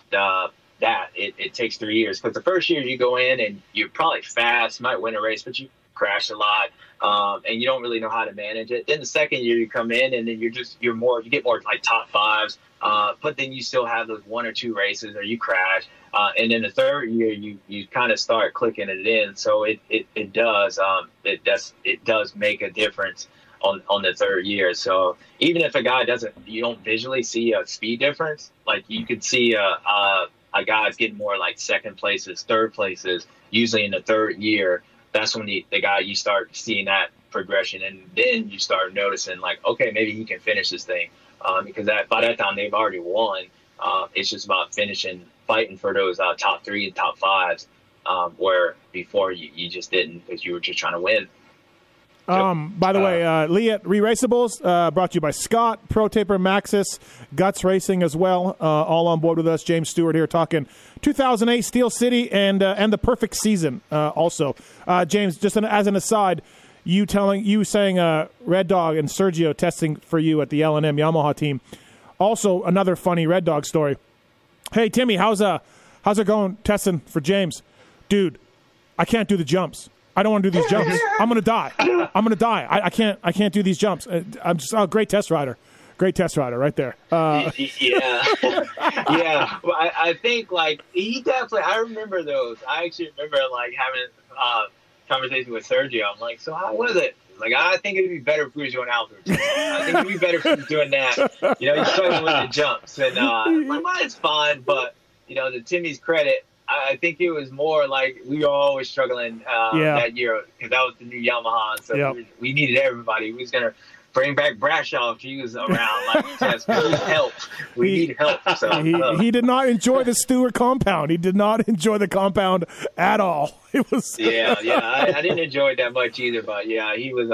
it takes 3 years, because the first year you go in and you're probably fast, might win a race, but you crash a lot, and you don't really know how to manage it. Then the second year you come in, and then you get more like top fives, but then you still have those 1 or 2 races or you crash, and then the third year you kind of start clicking it in. So it does it does make a difference on the third year. So even if a guy you don't visually see a speed difference, like you could see a guy's getting more like second places, third places, usually in the third year. That's when the guy, you start seeing that progression, and then you start noticing like, okay, maybe he can finish this thing, because by that time they've already won. It's just about fighting for those top 3 and top 5s, where before you just didn't, because you were just trying to win. By the way, Leatt Re-Raceables, brought to you by Scott, ProTaper, Maxxis, Guts Racing as well, all on board with us. James Stewart here talking 2008 Steel City and the perfect season also. James, just as an aside, you saying Red Dog and Sergio testing for you at the L and M Yamaha team. Also, another funny Red Dog story. Hey, Timmy, how's it going testing for James? Dude, I can't do the jumps. I don't want to do these jumps. I'm gonna die. I can't do these jumps. I'm just a great test rider. Great test rider right there. Yeah. Yeah. Well, I think like he definitely, I remember those. I actually remember like having a conversation with Sergio. I'm like, so how was it? Like, I think it'd be better if we were doing outdoor jumps. I think it'd be better if we were doing that. You know, you're struggling with the jumps. And I'm like, well, it's fine, but you know, to Timmy's credit, I think it was more like we were always struggling that year, because that was the new Yamaha. So we needed everybody. We was going to bring back Brashaw if he was around. Like, just help. We need help. So, he did not enjoy the Stewart compound. He did not enjoy the compound at all. It was I didn't enjoy it that much either. But yeah, he was.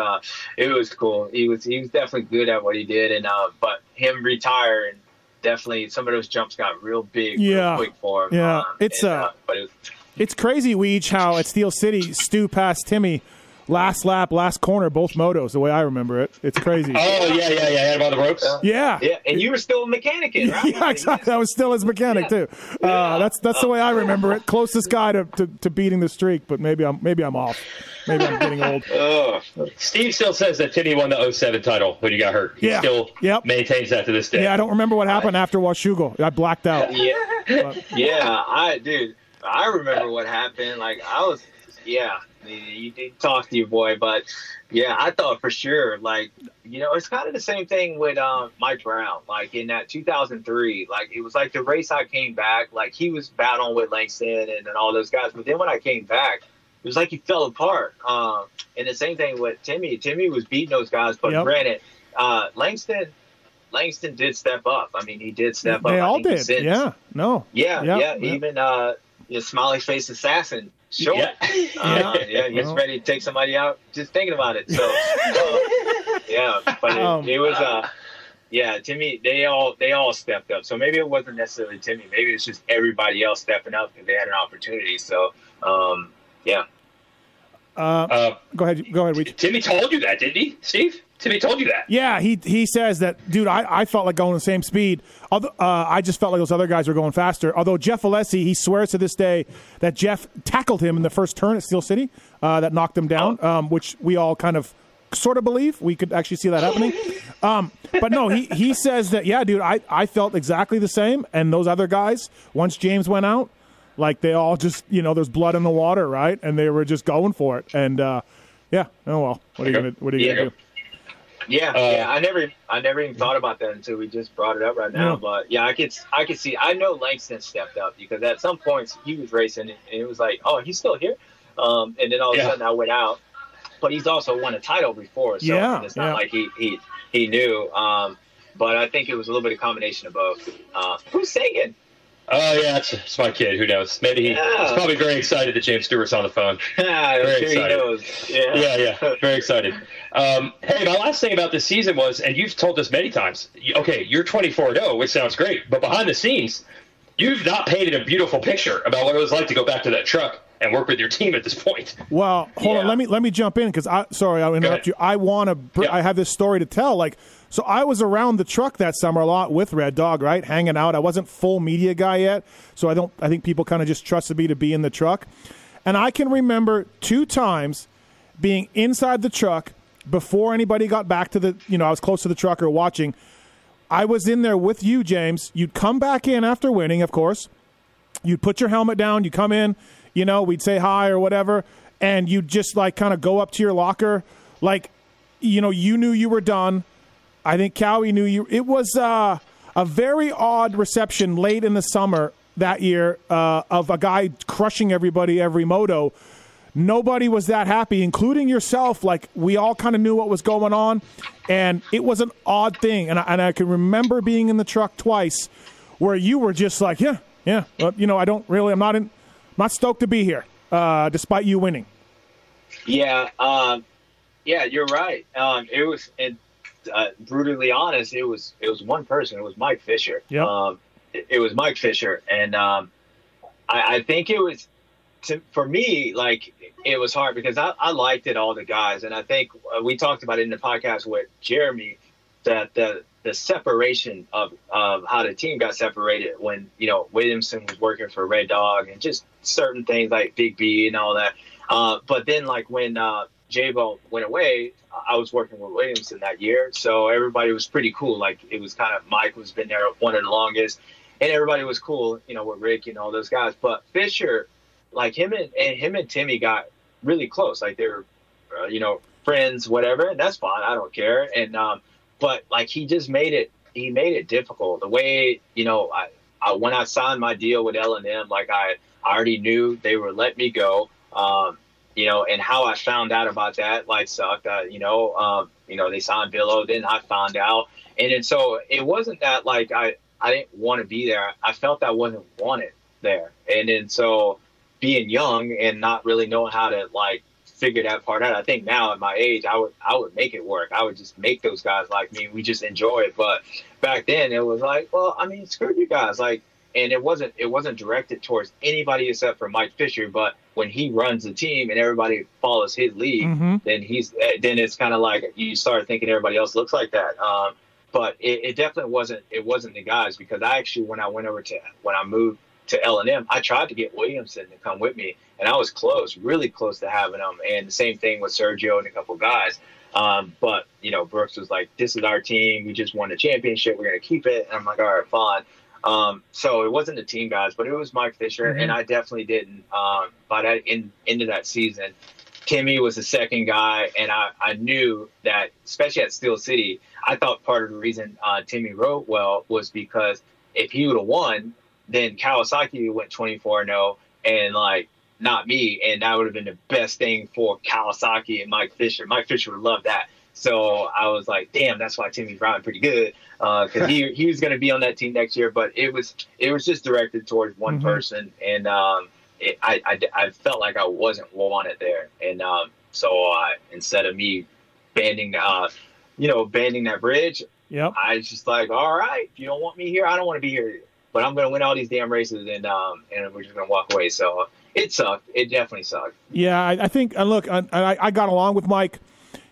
It was cool. He was definitely good at what he did. And but him retiring, definitely some of those jumps got real big, real quick for him. Yeah, it's crazy, Weege, how at Steel City, Stu passed Timmy last lap, last corner, both motos, the way I remember it. It's crazy. Yeah, about the ropes. Yeah, and you were still a mechanic, right? Yeah, exactly. I was still his mechanic too. That's the way I remember it. Closest guy to beating the streak, but maybe I'm off. Maybe I'm getting old. Steve still says that Timmy won the 2007 title when you got hurt. He still maintains that to this day. Yeah, I don't remember what happened after Washougal. I blacked out. Yeah, dude. I remember what happened. Like, I was, yeah, you did talk to your boy, but yeah, I thought for sure, like, you know, it's kind of the same thing with Mike Brown, like in that 2003, like it was like the race I came back, like he was battling with Langston and all those guys. But then when I came back, it was like he fell apart. And the same thing with Timmy. Timmy was beating those guys, but yep. Granted, Langston did step up. I mean, he did step up. They all did. Yeah. No. Yeah. Yep. Yeah. Yep. Even your smiley-faced assassin. Sure. Yeah. Yeah. He's ready to take somebody out just thinking about it. So, yeah. But it was, yeah, Timmy, they all stepped up. So maybe it wasn't necessarily Timmy. Maybe it's just everybody else stepping up and they had an opportunity. So, yeah. Go ahead. Reed. Timmy told you that, didn't he, Steve? Timmy told you that. Yeah, he says that, dude, I felt like going the same speed. Although, I just felt like those other guys were going faster. Although Jeff Alessi, he swears to this day that Jeff tackled him in the first turn at Steel City that knocked him down, which we all kind of sort of believe. We could actually see that happening. But no, he says that, yeah, dude, I felt exactly the same. And those other guys, once James went out, like they all just, you know, there's blood in the water, right? And they were just going for it. And, yeah, oh, well, what are you going to do? Yeah, I never even thought about that until we just brought it up right now. Yeah. But yeah, I could see. I know Langston stepped up because at some points he was racing and it was like, oh, he's still here, and then all of a sudden I went out. But he's also won a title before, so it's not like he knew. But I think it was a little bit of combination of both. Who's singing? Oh yeah, it's my kid. Who knows? Maybe he's probably very excited that James Stewart's on the phone. Very excited. He knows. Yeah. Very excited. Hey, my last thing about this season was, and you've told us many times. Okay, you're 24-0, which sounds great, but behind the scenes, you've not painted a beautiful picture about what it was like to go back to that truck and work with your team at this point. Well, hold on. Let me jump in because I'll interrupt you. I want to. I have this story to tell. Like. So I was around the truck that summer a lot with Red Dog, right? Hanging out. I wasn't full media guy yet, so I think people kind of just trusted me to be in the truck. And I can remember 2 times being inside the truck before anybody got back to the, I was close to the truck or watching. I was in there with you, James. You'd come back in after winning, of course. You'd put your helmet down. You come in, we'd say hi or whatever, and you'd just like kind of go up to your locker, like, you knew you were done. I think Cowie knew you. It was a very odd reception late in the summer that year of a guy crushing everybody every moto. Nobody was that happy, including yourself. Like, we all kind of knew what was going on, and it was an odd thing. And I can remember being in the truck twice where you were just like, I'm not stoked to be here despite you winning. Yeah, you're right. It was – brutally honest, it was one person. It was Mike Fisher. Yep. It was Mike Fisher, and I think it was for me. Like, it was hard because I liked it, all the guys, and I think we talked about it in the podcast with Jeremy that the separation of how the team got separated when Williamson was working for Red Dog and just certain things like Big B and all that. But then like when J Bone went away, I was working with Williamson that year, so everybody was pretty cool. Like, it was kind of Mike was been there one of the longest, and everybody was cool, with Rick and all those guys. But Fisher, like him and Timmy got really close. Like, they were, friends, whatever, and that's fine. I don't care. And but like he made it difficult. The way I when I signed my deal with L and M, like I already knew they were letting me go. And how I found out about that, like, sucked. They signed Billow, then I found out. And then so it wasn't that, like, I didn't want to be there. I felt I wasn't wanted there. And then so being young and not really knowing how to, like, figure that part out, I think now at my age, I would make it work. I would just make those guys like me. We just enjoy it. But back then it was like, well, I mean, screw you guys. Like, and it wasn't directed towards anybody except for Mike Fisher, but when he runs the team and everybody follows his lead, mm-hmm. then it's kind of like you start thinking everybody else looks like that. But it definitely wasn't the guys, because I actually, when I moved to L&M, I tried to get Williamson to come with me, and I was close, really close to having him. And the same thing with Sergio and a couple guys. But Brooks was like, this is our team. We just won the championship. We're going to keep it. And I'm like, all right, fine. So it wasn't the team guys, but it was Mike Fisher, and I definitely didn't. By that end of that season, Timmy was the second guy, and I knew that, especially at Steel City, I thought part of the reason Timmy rode well was because if he would have won, then Kawasaki went 24-0 and, like, not me, and that would have been the best thing for Kawasaki and Mike Fisher. Mike Fisher would love that. So I was like, damn, that's why Timmy's riding pretty good, because he was going to be on that team next year. But it was just directed towards one person, and I felt like I wasn't wanted there. And so instead of me banding that bridge, I was just like, all right, if you don't want me here, I don't want to be here, but I'm going to win all these damn races, and we're just going to walk away. So it sucked. It definitely sucked. Yeah, I think, and look, I got along with Mike.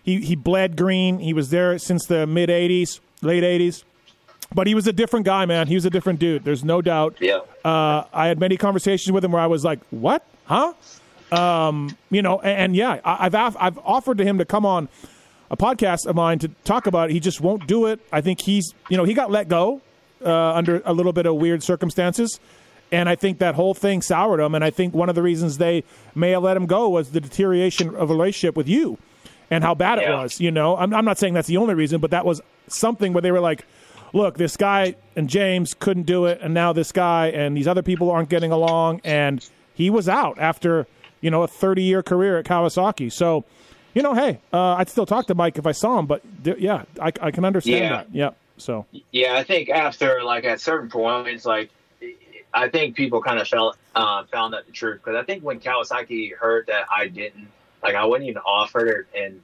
He bled green. He was there since the mid-'80s, late '80s. But he was a different guy, man. He was a different dude. There's no doubt. Yeah. I had many conversations with him where I was like, what? Huh? I've offered to him to come on a podcast of mine to talk about it. He just won't do it. I think he got let go under a little bit of weird circumstances. And I think that whole thing soured him. And I think one of the reasons they may have let him go was the deterioration of a relationship with you. And how bad it was, I'm not saying that's the only reason, but that was something where they were like, look, this guy and James couldn't do it. And now this guy and these other people aren't getting along. And he was out after, a 30-year career at Kawasaki. So, hey, I'd still talk to Mike if I saw him. But, I can understand that. Yeah. So. Yeah, I think after, like, at certain points, like, I think people kind of found out the truth. Because I think when Kawasaki heard that I didn't, like, I wasn't even offered, and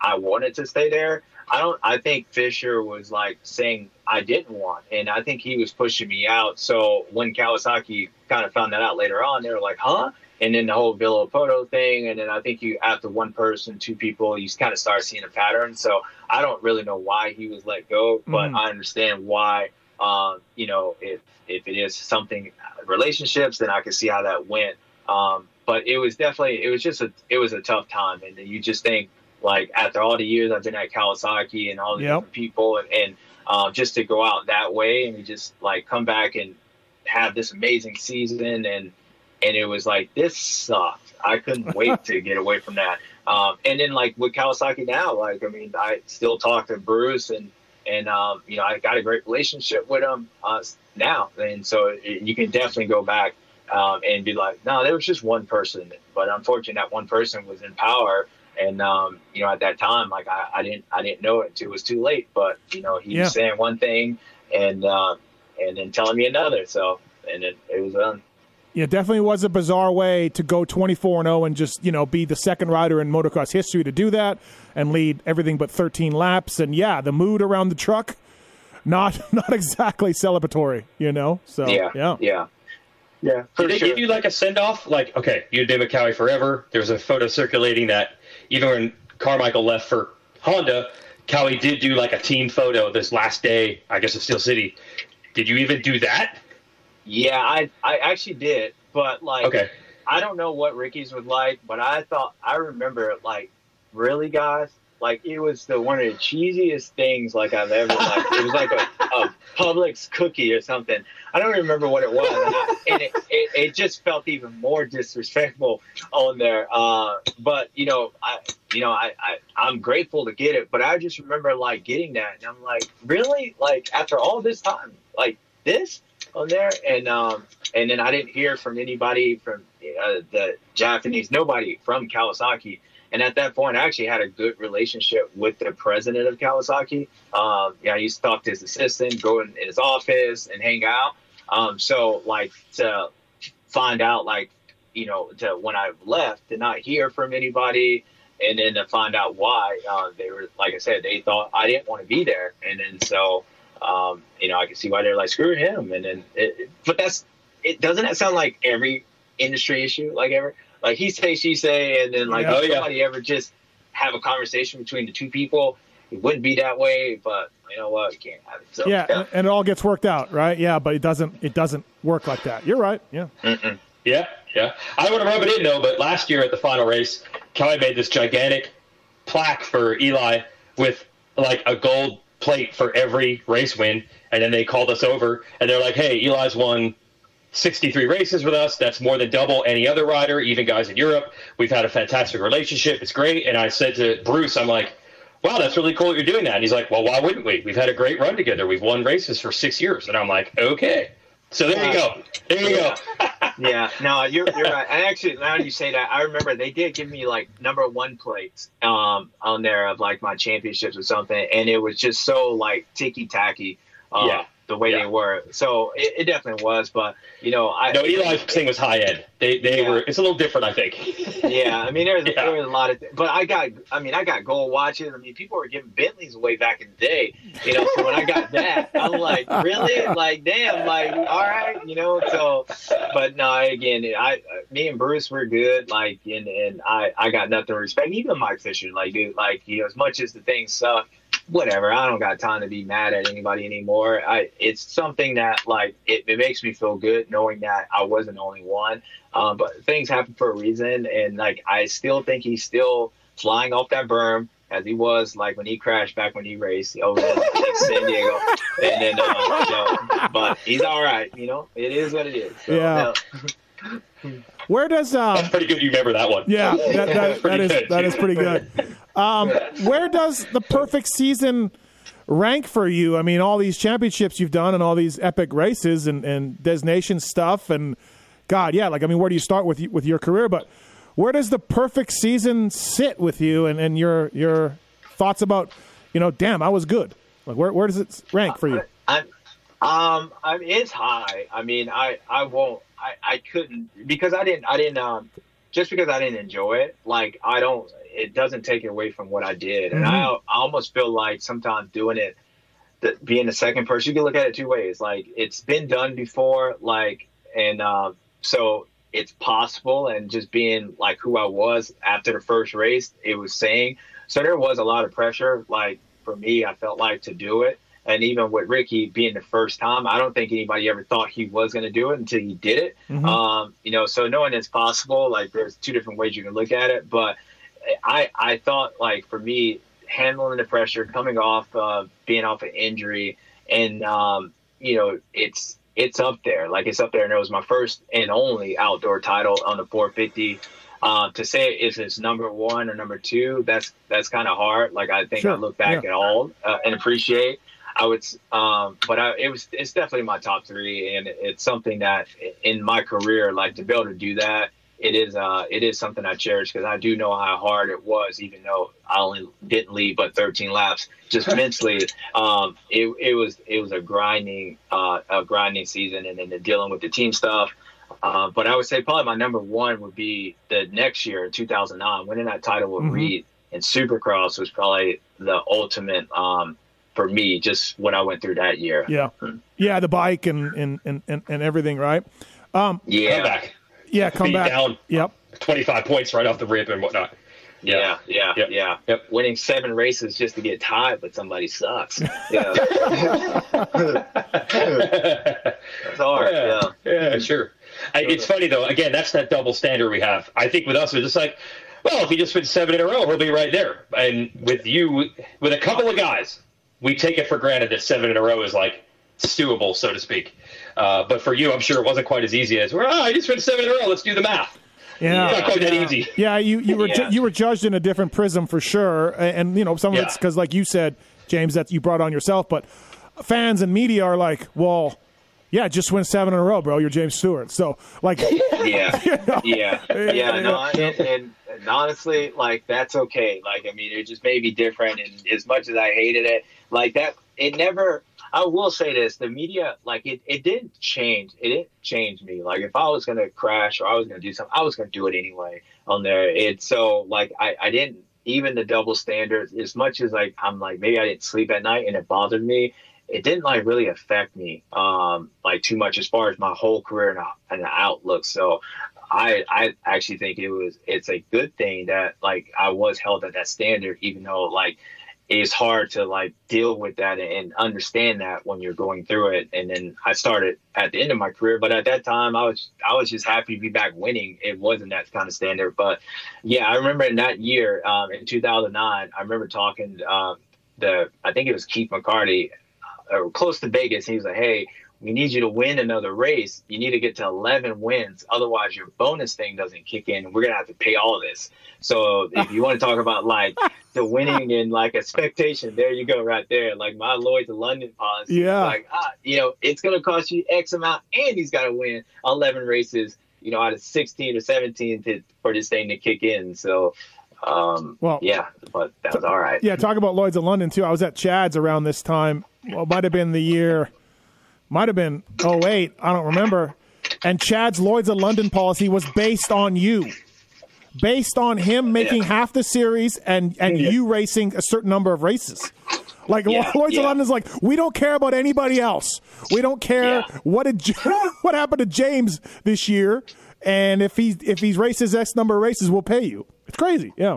I wanted to stay there. I think Fisher was, like, saying I didn't want, and I think he was pushing me out. So when Kawasaki kind of found that out later on, they were like, huh? And then the whole Villa Poto thing, and then I think after one person, two people, you kind of start seeing a pattern. So I don't really know why he was let go, but I understand why. If it is something relationships, then I can see how that went. But it was a tough time. And you just think, like, after all the years I've been at Kawasaki and all the different people and just to go out that way and you just, like, come back and have this amazing season. And it was like, this sucked. I couldn't wait to get away from that. And then, like, with Kawasaki now, like, I mean, I still talk to Bruce and I got a great relationship with him now. And so you can definitely go back. And be like, no, there was just one person, but unfortunately, that one person was in power, and at that time, like I didn't know it until it was too late. But he was saying one thing, and then telling me another. So, and it was done. Yeah, definitely was a bizarre way to go 24-0 and just be the second rider in motocross history to do that and lead everything but 13 laps. And yeah, the mood around the truck, not exactly celebratory, So yeah. Yeah, did they give you, like, a send-off? Like, okay, you're David Cowie forever. There was a photo circulating that even when Carmichael left for Honda, Cowie did do, like, a team photo this last day, I guess, of Steel City. Did you even do that? Yeah, I actually did. But, like, okay. I don't know what Ricky's was like, but I remember, like, really, guys? Like, it was one of the cheesiest things, like, I've ever, like, it was like a Publix cookie or something. I don't remember what it was. And it just felt even more disrespectful on there. But, I'm grateful to get it. But I just remember, like, getting that. And I'm like, really? Like, after all this time, like, this on there? And then I didn't hear from anybody from the Japanese, nobody from Kawasaki. And at that point, I actually had a good relationship with the president of Kawasaki. I used to talk to his assistant, go in his office, and hang out. So, like, to find out, like, to when I left, to not hear from anybody, and then to find out why they were, like I said, they thought I didn't want to be there. And then so, I could see why they're like, screw him. And then, doesn't that sound like every industry issue, like ever? Like, he say, she say, and then, like, if somebody ever just have a conversation between the two people, it wouldn't be that way, but you know what, you can't have it. So, and it all gets worked out, right? Yeah, but it doesn't work like that. You're right, yeah. Mm-mm. Yeah. I want to rub it in, though, but last year at the final race, Kelly made this gigantic plaque for Eli with, like, a gold plate for every race win. And then they called us over and they're like, hey, Eli's won 63 races with us. That's more than double any other rider, even guys in Europe. We've had a fantastic relationship. It's great. And I said to Bruce, I'm like, wow, that's really cool that you're doing that. And he's like, well, why wouldn't we? We've had a great run together. We've won races for 6 years. And I'm like, okay. So there you go. There you go. Yeah, no, you're right. I actually, now you say that, I remember they did give me like #1 plates on there of like my championships or something, and it was just so like ticky tacky, the way they were. So it definitely was, but you know, Eli's thing was high end. They were. It's a little different, I think. Yeah, I mean there was a lot of, but I got gold watches. I mean, people were giving Bentleys away back in the day, you know. So when I got that, I'm like, really? Like, damn, like, all right, you know. So, but no, again, me and Bruce were good, like, and I got nothing to respect. Even Mike Fisher, like, dude, like, you know, as much as the thing sucked. Whatever, I don't got time to be mad at anybody anymore. It's something that, like, it makes me feel good knowing that I wasn't the only one. But things happen for a reason, and, like, I still think he's still flying off that berm as he was, like, when he crashed back when he raced over in San Diego. And then, but he's all right, you know? It is what it is. So, yeah. Where does that's pretty good you remember that one. Yeah, that is pretty good. Where does the perfect season rank for you? I mean, all these championships you've done and all these epic races and designation stuff and God, yeah, like, I mean, where do you start with your career? But where does the perfect season sit with you and your thoughts about, you know, damn, I was good. Like, where does it rank for you? I mean, it's high. I mean, I couldn't, because I didn't just because I didn't enjoy it. Like, it doesn't take it away from what I did. And I almost feel like sometimes doing it, being the second person, you can look at it two ways. Like, it's been done before, like, and so it's possible. And just being like who I was after the first race, it was saying, so there was a lot of pressure. Like, for me, I felt like to do it. And even with Ricky being the first time, I don't think anybody ever thought he was going to do it until he did it. You know, so knowing it's possible, like, there's two different ways you can look at it. But I thought, like, for me, handling the pressure, coming off of being off an injury, and, you know, it's up there. Like, it's up there. And it was my first and only outdoor title on the 450. To say if it's #1 or #2, that's kind of hard. Like, I think I look back at all and appreciate. I would, but it's definitely my top three, and it's something that in my career, like, to be able to do that, it is something I cherish, because I do know how hard it was, even though I only didn't lead but 13 laps. Just mentally, it was a grinding season, and then dealing with the team stuff. But I would say probably my #1 would be the next year, 2009, winning that title with Reed and Supercross was probably the ultimate. For me, just what I went through that year. Yeah. Yeah, the bike and everything, right? Come back. Down 25 points right off the rip and whatnot. Yeah. Winning 7 races just to get tied, but somebody sucks. Yeah. That's hard. Yeah, sure. It's funny, though. Again, that's that double standard we have. I think with us, we're just like, well, if he just wins 7 in a row, he'll be right there. And with you, with a couple of guys, we take it for granted that 7 in a row is, like, stewable, so to speak. But for you, I'm sure it wasn't quite as easy as, well, I just went 7 in a row. Let's do the math. Yeah. It's not quite that easy. Yeah, you were judged in a different prism for sure. And you know, some of it's because, like you said, James, that you brought on yourself. But fans and media are like, well, yeah, just win 7 in a row, bro. You're James Stewart. So, like. And honestly, like, that's okay. Like, I mean, it just may be different. And as much as I hated it, like, that, it never, I will say this, the media, like, it didn't change. It didn't change me. Like, if I was going to crash or I was going to do something, I was going to do it anyway on there. It's so, like, I didn't, even the double standards, as much as, like, I'm like, maybe I didn't sleep at night and it bothered me. It didn't, like, really affect me, like, too much as far as my whole career and the outlook. So I actually think it's a good thing that, like, I was held at that standard, even though, like, it's hard to, like, deal with that and understand that when you're going through it. And then I started at the end of my career, but at that time I was just happy to be back winning. It wasn't that kind of standard, but yeah, I remember in that year, in 2009, I remember talking, I think it was Keith McCarty, close to Vegas. And he was like, hey, we need you to win another race. You need to get to 11 wins. Otherwise, your bonus thing doesn't kick in. We're going to have to pay all of this. So if you want to talk about, like, the winning and, like, expectation, there you go right there. Like, my Lloyd to London policy. Yeah. Like, you know, it's going to cost you X amount, and he's got to win 11 races, you know, out of 16 or 17 for this thing to kick in. So, well, yeah, but that was all right. Yeah, talk about Lloyd's of London, too. I was at Chad's around this time. Well, it might have been the year – might have been 08, I don't remember. And Chad's Lloyd's of London policy was based on you. Based on him making half the series and you racing a certain number of races. Like, Lloyd's of London's like, we don't care about anybody else. We don't care what happened to James this year. And if he races X number of races, we'll pay you. It's crazy. Yeah.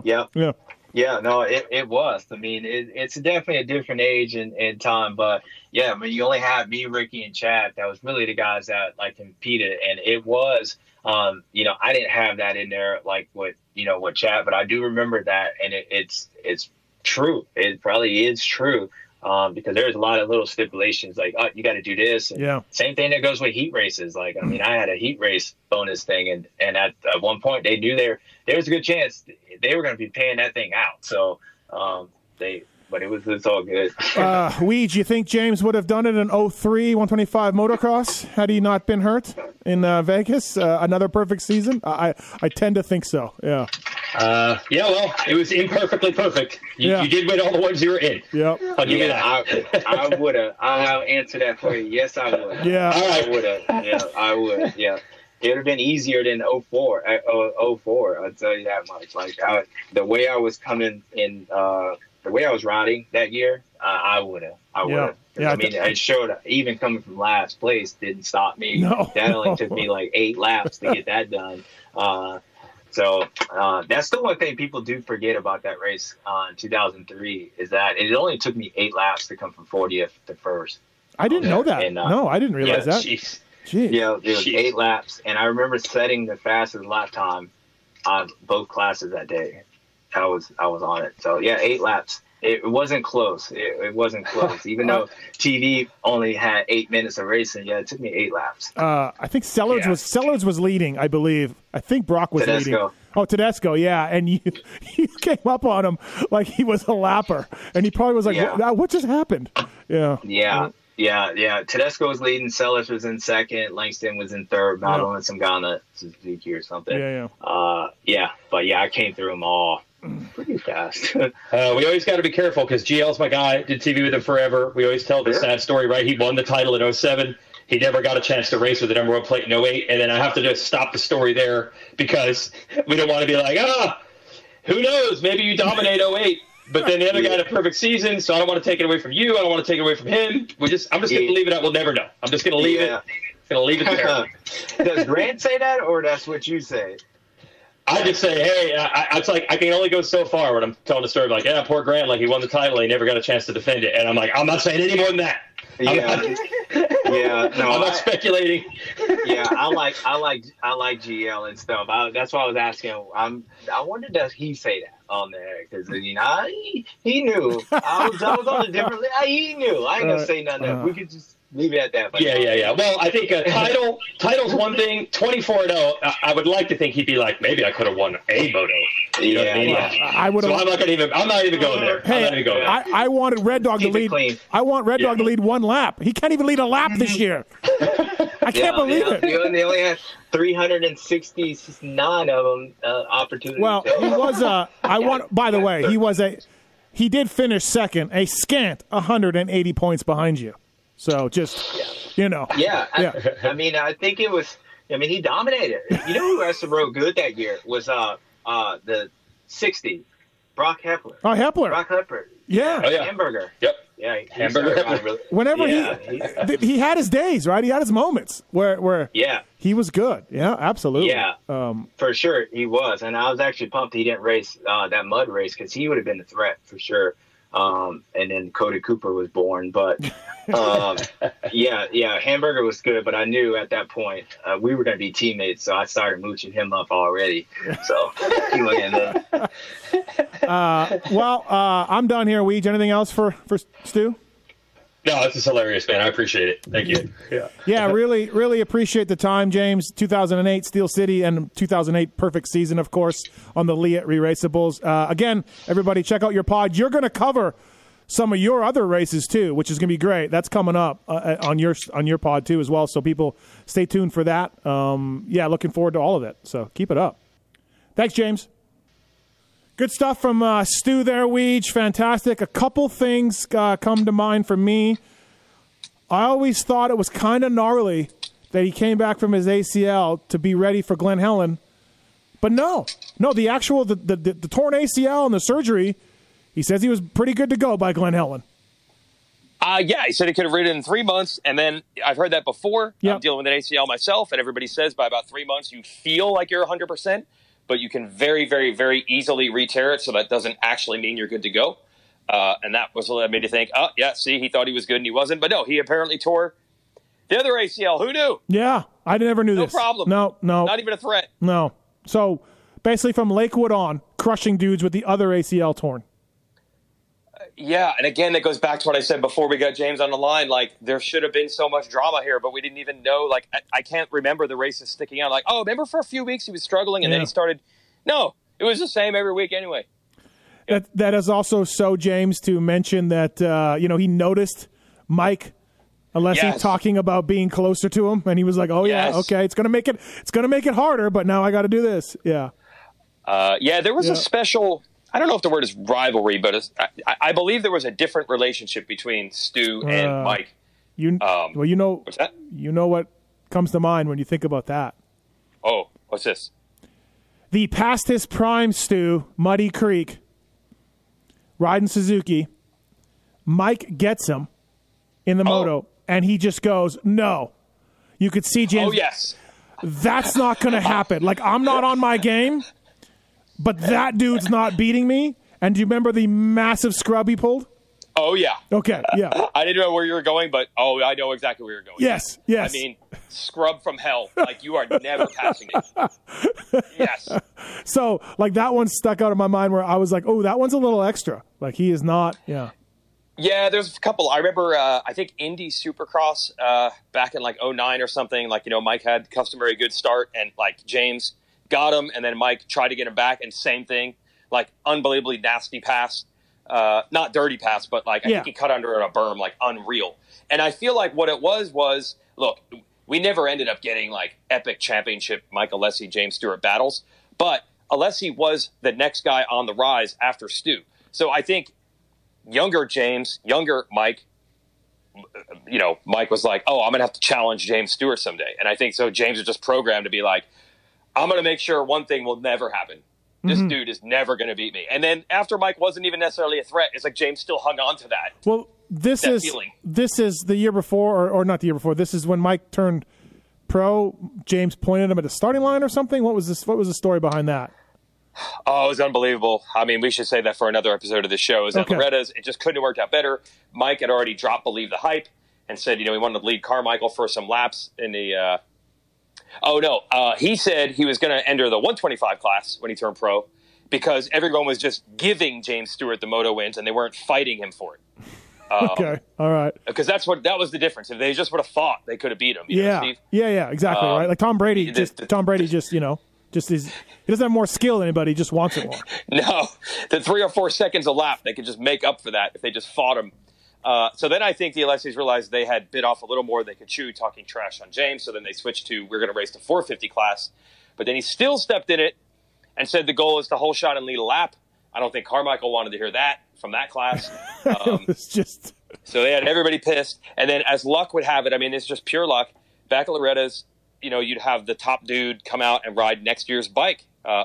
Yeah, no, it was. I mean, it's definitely a different age and time. But, yeah, I mean, you only had me, Ricky, and Chad. That was really the guys that, like, competed. And it was, you know, I didn't have that in there, like, with Chad. But I do remember that, and it's true. It probably is true because there's a lot of little stipulations, like, oh, you got to do this. And same thing that goes with heat races. Like, I mean, I had a heat race bonus thing, and at one point they knew there was a good chance they were going to be paying that thing out. So but it's all good. Weege, you think James would have done it in 03 125 motocross had he not been hurt in Vegas? Another perfect season? I tend to think so, yeah. Well, it was imperfectly perfect. You did win all the ones you were in. Yep. I'll give you that. I would have. I'll answer that for you. Yes, I would. Yeah. I would have. Yeah, I would. Yeah. It would have been easier than 04, I'll tell you that much. Like, the way I was coming in, the way I was riding that year, I would have. Yeah, I mean, it showed even coming from last place didn't stop me. No. That only took me like 8 laps to get that done. So that's the one thing people do forget about that race in 2003 is that it only took me 8 laps to come from 40th to 1st. I didn't know that. And, no, I didn't realize that. Geez. Jeez. Yeah, it was 8 laps, and I remember setting the fastest lap time on both classes that day. I was on it. So, yeah, 8 laps. It wasn't close. It wasn't close. Even though TV only had 8 minutes of racing, it took me 8 laps. I think Sellards was leading, I believe. I think Brock was leading. Oh, Tedesco, yeah. And you came up on him like he was a lapper, and he probably was like, what just happened? Yeah. Yeah. Yeah. Tedesco was leading. Sellers was in second. Langston was in third. Battling some guy on a Suzuki or something. Yeah. But I came through them all pretty fast. We always got to be careful because GL's my guy. Did TV with him forever. We always tell the sad story, right? He won the title in 07. He never got a chance to race with the number 1 plate in 08. And then I have to just stop the story there because we don't want to be like, who knows? Maybe you dominate 08. But then the other guy had a perfect season, so I don't want to take it away from you. I don't want to take it away from him. I'm just going to leave it out. We'll never know. I'm just going to leave it. Going to leave it there. Does Grant say that, or that's what you say? I just say, hey, it's like I can only go so far when I'm telling the story. Like, poor Grant, like he won the title, he never got a chance to defend it, and I'm like, I'm not saying any more than that. I'm not speculating. Yeah, I like GL and stuff. That's why I was asking. I wonder does he say that on there because you know he knew. I was on a different. He knew. I ain't gonna say nothing. We could just leave it at that. But yeah. Well, I think title's one thing. 24-0. I would like to think he'd be like, maybe I could have won a moto. You know what I mean? I would. So I'm not even going there. Hey, I wanted Red Dog to lead. Clean. I want Red Dog to lead one lap. He can't even lead a lap this year. I can't believe it. They only had 369 of them opportunities. Well, he was a. By the way, he was a. He did finish second, a scant 180 points behind you. So just, you know. I mean, I think it was. I mean, he dominated. You know who else rode good that year was the 60, Brock Hepler. Oh, Hepler. Brock Hepler. Yeah. Oh, yeah. Hamburger. Yep. Yeah. Hamburger. Whenever he had his days, right? He had his moments where he was good. Yeah, absolutely. Yeah, for sure he was. And I was actually pumped he didn't race that mud race because he would have been a threat for sure. And then Cody Cooper was born. But yeah, Hamburger was good, but I knew at that point we were going to be teammates, so I started mooching him up already. So he went up. I'm done here, Weege. Anything else for Stu? No, this is hilarious, man. I appreciate it. Thank you. Yeah, really, really appreciate the time, James. 2008 Steel City and 2008 perfect season, of course, on the Leatt Re-Raceables. Again, everybody, check out your pod. You're going to cover some of your other races too, which is going to be great. That's coming up on your pod too as well. So people, stay tuned for that. Looking forward to all of it. So keep it up. Thanks, James. Good stuff from Stu there, Weege. Fantastic. A couple things come to mind for me. I always thought it was kind of gnarly that he came back from his ACL to be ready for Glen Helen. But no, the actual the torn ACL and the surgery, he says he was pretty good to go by Glen Helen. He said he could have ridden in 3 months, and then I've heard that before. Yep. I'm dealing with an ACL myself, and everybody says by about 3 months you feel like you're 100%. But you can very, very, very easily re-tear it, so that doesn't actually mean you're good to go. And that was what made you think, he thought he was good and he wasn't. But no, he apparently tore the other ACL. Who knew? Yeah, I never knew this. No problem. No. Not even a threat. No. So basically from Lakewood on, crushing dudes with the other ACL torn. Yeah, and again, it goes back to what I said before we got James on the line. Like, there should have been so much drama here, but we didn't even know. Like, I can't remember the races sticking out. Like, remember for a few weeks he was struggling, and then he started. No, it was the same every week anyway. Yeah. That is also so, James, to mention that, he noticed Mike Alessi talking about being closer to him, and he was like, okay, it's going to make it harder, but now I got to do this. Yeah. There was a special... I don't know if the word is rivalry, but I believe there was a different relationship between Stu and Mike. You know what comes to mind when you think about that. Oh, what's this? The past his prime Stu, Muddy Creek, riding Suzuki. Mike gets him in the moto, and he just goes, no. You could see James. Oh, yes. That's not going to happen. Like, I'm not on my game. But that dude's not beating me. And do you remember the massive scrub he pulled? Oh, yeah. Okay, yeah. I didn't know where you were going, but, I know exactly where you're going. Yes. I mean, scrub from hell. Like, you are never passing me. Yes. So, like, that one stuck out in my mind where I was like, that one's a little extra. Like, he is not, Yeah, there's a couple. I remember, I think, Indy Supercross back in, like, 2009 or something. Like, Mike had customary good start, and, like, James – got him, and then Mike tried to get him back, and same thing, like unbelievably nasty pass, not dirty pass, but like I think he cut under it a berm, like unreal. And I feel like what it was, look, we never ended up getting like epic championship Mike Alessi, James Stewart battles, but Alessi was the next guy on the rise after Stu. So I think younger James, younger Mike, Mike was like, I'm going to have to challenge James Stewart someday. And I think so James was just programmed to be like, I'm going to make sure one thing will never happen. This dude is never going to beat me. And then after Mike wasn't even necessarily a threat, it's like James still hung on to that. Well, this is the year before, or not the year before. This is when Mike turned pro. James pointed him at the starting line or something. What was this? What was the story behind that? Oh, it was unbelievable. I mean, we should save that for another episode of the show. It was at Loretta's. It just couldn't have worked out better. Mike had already dropped Believe the Hype and said, he wanted to lead Carmichael for some laps in the he said he was going to enter the 125 class when he turned pro because everyone was just giving James Stewart the moto wins and they weren't fighting him for it. Okay, all right. Because that was the difference. If they just would have fought, they could have beat him. You know, Steve? Yeah, exactly. Right, like Tom Brady. Tom Brady he doesn't have more skill than anybody. He just wants it more. No, the 3 or 4 seconds a lap, they could just make up for that if they just fought him. So then I think the Alessis realized they had bit off a little more they could chew talking trash on James. So then they switched to, we're going to race the 450 class. But then he still stepped in it and said the goal is to hole shot and lead a lap. I don't think Carmichael wanted to hear that from that class. It's just... So they had everybody pissed. And then as luck would have it, I mean, it's just pure luck. Back at Loretta's, you'd have the top dude come out and ride next year's bike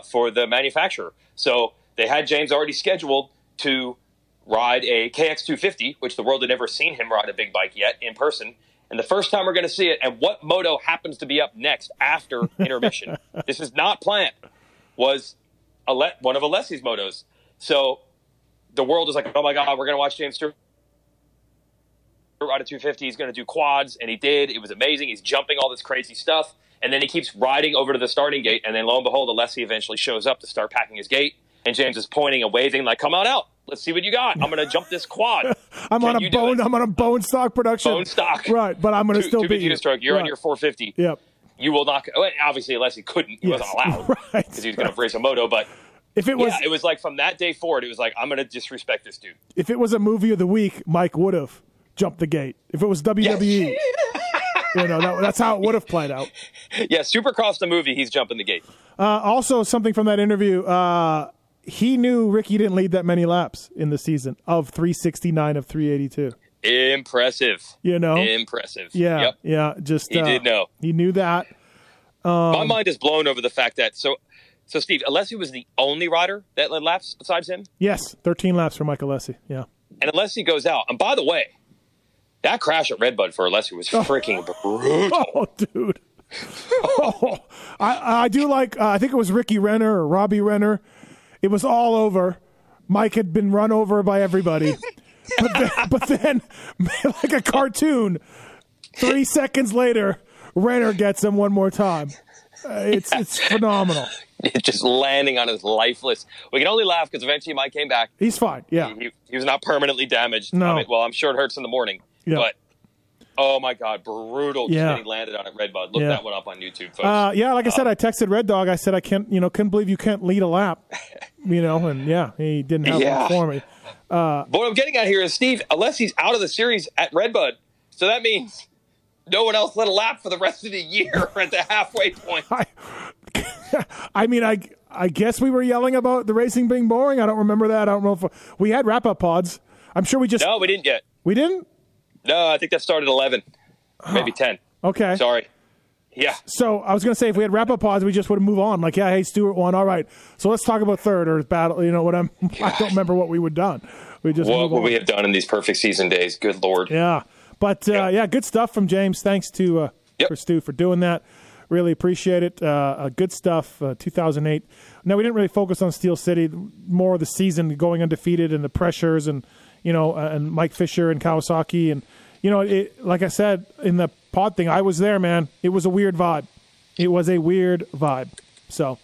for the manufacturer. So they had James already scheduled to ride a KX250, which the world had never seen him ride a big bike yet in person. And the first time we're going to see it, and what moto happens to be up next after intermission, this is not planned, was one of Alessi's motos. So the world is like, oh my God, we're going to watch James Stewart ride a 250. He's going to do quads. And he did. It was amazing. He's jumping all this crazy stuff. And then he keeps riding over to the starting gate. And then lo and behold, Alessi eventually shows up to start packing his gate. And James is pointing and waving like, come on out. Let's see what you got. I'm going to jump this quad. I'm on a bone stock production. Bone stock. Right. But I'm going to still beat you. You're right on your 450. Yep. You will not. Obviously, Alessi couldn't. He wasn't allowed. Right. Because he was going to race a moto. But if it was, it was like from that day forward, it was like, I'm going to disrespect this dude. If it was a movie of the week, Mike would have jumped the gate. If it was WWE. You know, that's how it would have played out. Yeah, Supercross the movie, he's jumping the gate. Also, something from that interview, he knew Ricky didn't lead that many laps in the season of 369 of 382. Impressive. You know? Impressive. Yeah, yep. Yeah. Just, he did know. He knew that. My mind is blown over the fact that, so Steve, Alessi was the only rider that led laps besides him? Yes, 13 laps for Mike Alessi, yeah. And Alessi goes out, and by the way, that crash at Redbutt for Alessi was freaking brutal. Oh, dude. I do like, I think it was Ricky Renner or Robbie Renner. It was all over. Mike had been run over by everybody. But then, like a cartoon, 3 seconds later, Renner gets him one more time. It's phenomenal. Just landing on his lifeless. We can only laugh because eventually Mike came back. He's fine, yeah. He was not permanently damaged. No. I mean, well, I'm sure it hurts in the morning. Yeah. But, oh, my God, brutal just getting landed on at Redbud. Look that one up on YouTube, folks. Like I said, I texted Red Dog. I said, I couldn't believe you can't lead a lap. You know, and, he didn't have one for me. But what I'm getting at here is, Steve, unless he's out of the series at Redbud, so that means no one else led a lap for the rest of the year at the halfway point. I guess we were yelling about the racing being boring. I don't remember that. I don't know if we had wrap-up pods. I'm sure we just – No, we didn't yet. We didn't? No, I think that started at 11, maybe 10. Okay. Sorry. Yeah. So I was going to say if we had wrap-up pods, we just would move on. Like, hey, Stewart won. All right. So let's talk about third or battle. You know what I don't remember what we would have done. What would we have done in these perfect season days? Good Lord. Yeah. But, good stuff from James. Thanks to for Stu for doing that. Really appreciate it. Good stuff, 2008. Now, we didn't really focus on Steel City. More of the season going undefeated and the pressures and, and Mike Fisher and Kawasaki. And, like I said, in the pod thing, I was there, man. It was a weird vibe. It was a weird vibe. So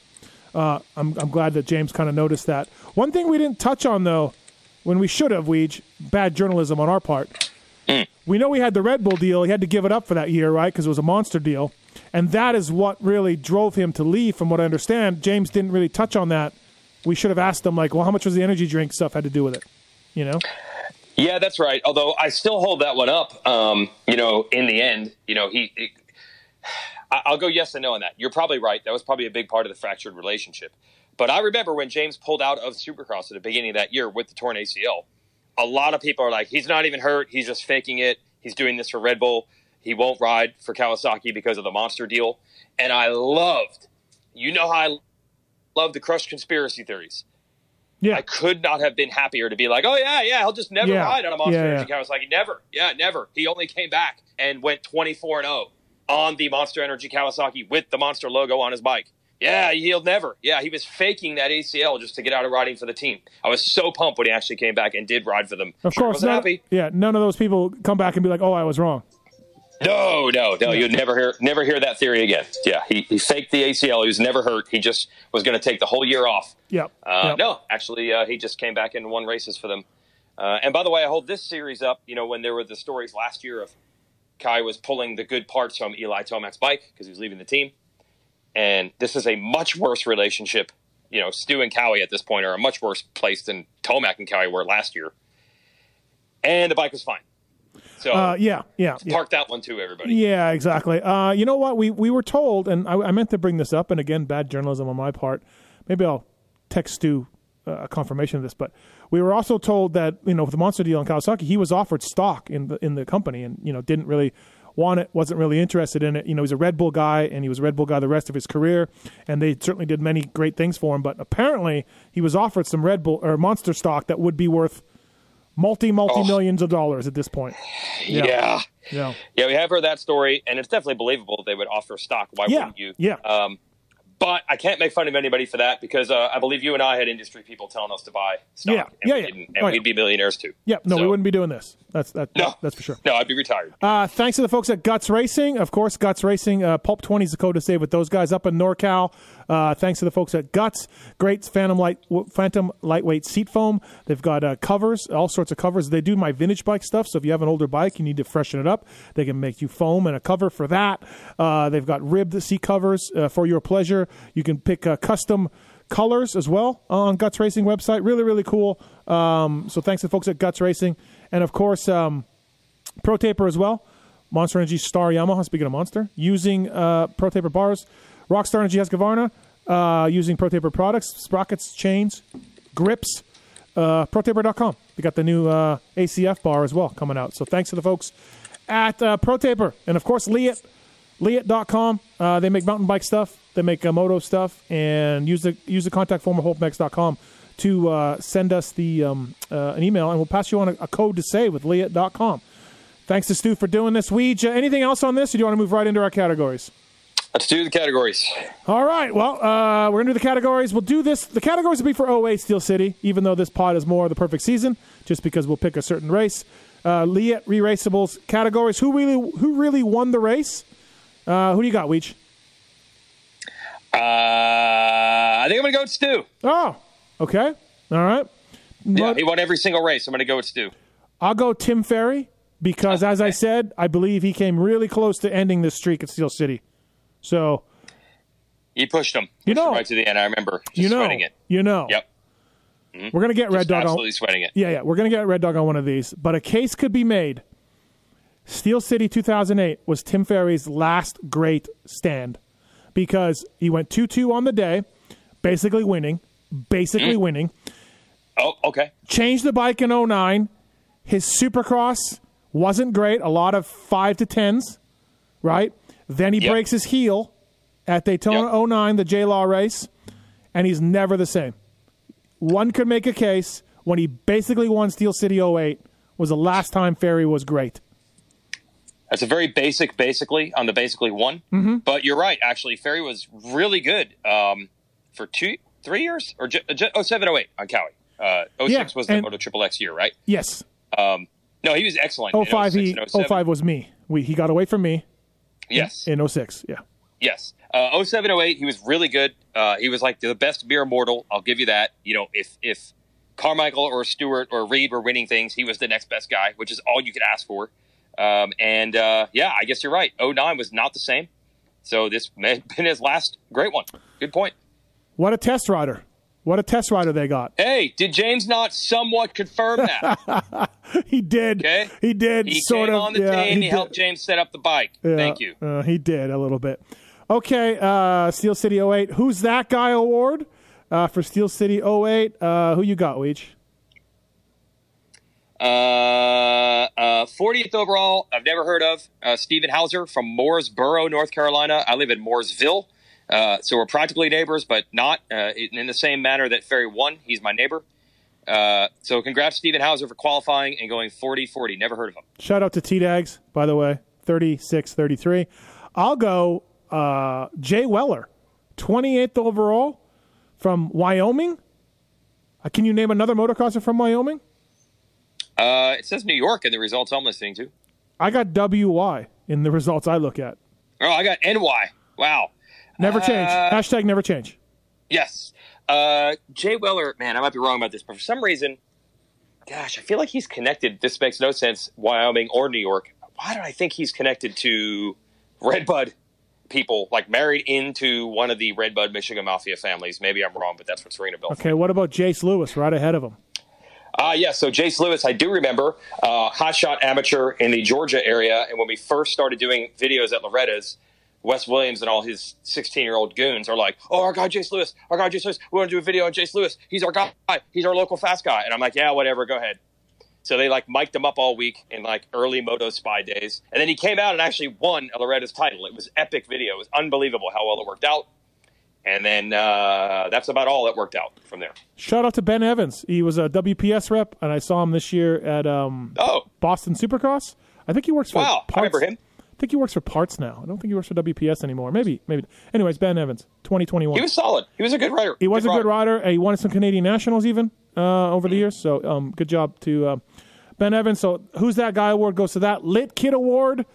I'm glad that James kind of noticed that. One thing we didn't touch on, though, when we should have, Weege, bad journalism on our part. We know we had the Red Bull deal. He had to give it up for that year, right, because it was a monster deal. And that is what really drove him to leave, from what I understand. James didn't really touch on that. We should have asked him, like, well, how much was the energy drink stuff had to do with it? You know? Yeah, that's right. Although I still hold that one up, in the end. I'll go yes and no on that. You're probably right. That was probably a big part of the fractured relationship. But I remember when James pulled out of Supercross at the beginning of that year with the torn ACL, a lot of people are like, he's not even hurt. He's just faking it. He's doing this for Red Bull. He won't ride for Kawasaki because of the monster deal. And I loved, how I love to crush conspiracy theories. Yeah. I could not have been happier to be like, he'll just never ride on a monster energy Kawasaki. Never. Yeah, never. He only came back and went 24-0 on the monster energy Kawasaki with the monster logo on his bike. Yeah, he'll never. Yeah, he was faking that ACL just to get out of riding for the team. I was so pumped when he actually came back and did ride for them. Of course, happy. Yeah, none of those people come back and be like, oh, I was wrong. No, you'd never hear that theory again. Yeah, he faked the ACL. He was never hurt. He just was going to take the whole year off. Yep. No, actually, he just came back and won races for them. And by the way, I hold this series up, when there were the stories last year of Kai was pulling the good parts from Eli Tomac's bike because he was leaving the team. And this is a much worse relationship. Stu and Cowie at this point are a much worse place than Tomac and Cowie were last year. And the bike was fine. So park that one too, everybody. Yeah, exactly. You know what? We were told, and I meant to bring this up, and again, bad journalism on my part. Maybe I'll text Stu a confirmation of this, but we were also told that with the monster deal in Kawasaki, he was offered stock in the company, and didn't really want it, wasn't really interested in it. He's a Red Bull guy, and he was a Red Bull guy the rest of his career, and they certainly did many great things for him. But apparently, he was offered some Red Bull or monster stock that would be worth multi millions of dollars at this point. Yeah, we have heard that story, and it's definitely believable they would offer stock. Why wouldn't you? Yeah. But I can't make fun of anybody for that because I believe you and I had industry people telling us to buy stock. Yeah, we didn't, and we'd be millionaires too. No, we wouldn't be doing this. That's for sure. No, I'd be retired. Thanks to the folks at Guts Racing. Of course, Guts Racing. Pulp 20 is the code to save with those guys up in NorCal. Thanks to the folks at Guts. Great Phantom Lightweight Seat Foam. They've got covers, all sorts of covers. They do my vintage bike stuff, so if you have an older bike, you need to freshen it up. They can make you foam and a cover for that. They've got ribbed seat covers for your pleasure. You can pick custom colors as well on Guts Racing website. Really, really cool. So thanks to the folks at Guts Racing. And, of course, ProTaper as well. Monster Energy Star Yamaha, speaking of Monster, using ProTaper bars. Rockstar Energy Husqvarna using ProTaper products, sprockets, chains, grips. ProTaper.com. They got the new ACF bar as well coming out. So thanks to the folks at ProTaper. And, of course, Leatt. Leatt.com. They make mountain bike stuff. They make moto stuff. And use the contact form at pulpmx.com to send us the an email, and we'll pass you on a code to save with Leatt.com. Thanks to Stu for doing this. Weege, anything else on this, or do you want to move right into our categories? Let's do the categories. All right. Well, we're into the categories. We'll do this. The categories will be for 08 Steel City, even though this pod is more the perfect season, just because we'll pick a certain race. Leatt re-raceables categories. Who really won the race? Who do you got, Weege? I think I'm going to go with Stu. Oh, okay. All right. Yeah, he won every single race. I'm going to go with Stu. I'll go Tim Ferry because, as I said, I believe he came really close to ending this streak at Steel City. So he pushed him. Pushed him right to the end. I remember. Sweating it. Yep. Mm-hmm. We're going to get Red Dog. Absolutely sweating it. Yeah. We're going to get Red Dog on one of these, but a case could be made. Steel City 2008 was Tim Ferry's last great stand because he went 2-2 on the day, basically winning. Oh, okay. Changed the bike in 09. His Supercross wasn't great, a lot of 5 to 10s, right? Then he breaks his heel at Daytona 09, the J-Law race, and he's never the same. One could make a case when he basically won Steel City 08 was the last time Ferry was great. That's a very basically, on the basically one. Mm-hmm. But you're right, actually. Ferry was really good for 3 years? Or 07, 08 on Cowie. 06 was the Moto Triple X year, right? Yes. No, he was excellent. 05, and 05 was me. He got away from me. Yes. In 06, yeah. Yes. 07, 08, he was really good. He was like the best beer mortal. I'll give you that. You know, if Carmichael or Stewart or Reed were winning things, he was the next best guy, which is all you could ask for. I guess you're right. 09 was not the same. So this may have been his last great one. Good point. What a test rider. What a test rider they got. Hey, did James not somewhat confirm that? He did. Okay? He did. He sort came of, on the team. He helped James set up the bike. Yeah, thank you. He did a little bit. Okay, Steel City 08. Who's that guy award for Steel City 08? Who you got, Weege? 40th overall, I've never heard of Stephen Hauser from Mooresboro, North Carolina. I live in Mooresville, so we're practically neighbors, but not in the same manner that Ferry won. He's my neighbor. So congrats, Stephen Hauser, for qualifying and going 40-40. Never heard of him. Shout out to T-Dags, by the way, 36-33. I'll go Jay Weller, 28th overall from Wyoming. Can you name another motocrosser from Wyoming? It says New York in the results I'm listening to. I got WY in the results I look at. Oh, I got NY. Wow. Never change. Hashtag never change. Yes. Jay Weller, man, I might be wrong about this, but for some reason, I feel like he's connected. This makes no sense, Wyoming or New York. Why do I think he's connected to Redbud people, like married into one of the Redbud Michigan Mafia families? Maybe I'm wrong, but that's what's ringing a bell. Okay, what about Jace Lewis right ahead of him? So Jace Lewis, I do remember, hotshot amateur in the Georgia area. And when we first started doing videos at Loretta's, Wes Williams and all his 16-year-old goons are like, oh, our guy Jace Lewis, we want to do a video on Jace Lewis. He's our guy. He's our local fast guy. And I'm like, yeah, whatever, go ahead. So they, mic'd him up all week in, early Moto Spy days. And then he came out and actually won a Loretta's title. It was epic video. It was unbelievable how well it worked out. And then that's about all that worked out from there. Shout out to Ben Evans. He was a WPS rep, and I saw him this year at Boston Supercross. I think he works for Parts. I remember him. I think he works for Parts now. I don't think he works for WPS anymore. Maybe. Anyways, Ben Evans, 2021. He was solid. He was a good rider. He was a good rider. He won some Canadian Nationals even over the years. So good job to Ben Evans. So Who's That Guy award goes to that Lit Kid award.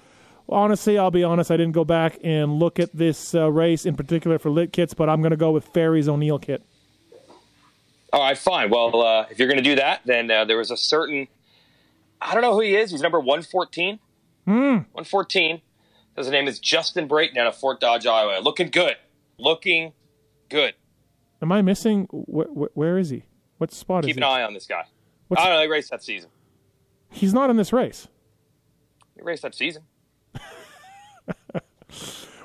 Honestly, I'll be honest. I didn't go back and look at this race in particular for Lit Kits, but I'm going to go with Ferry's O'Neill kit. All right, fine. Well, if you're going to do that, then there was a certain – I don't know who he is. He's number 114. 114. His name is Justin Brayton out of Fort Dodge, Iowa. Looking good. Am I missing where is he? What spot is he? Keep an eye on this guy. I don't know. He raced that season. He's not in this race. He raced that season.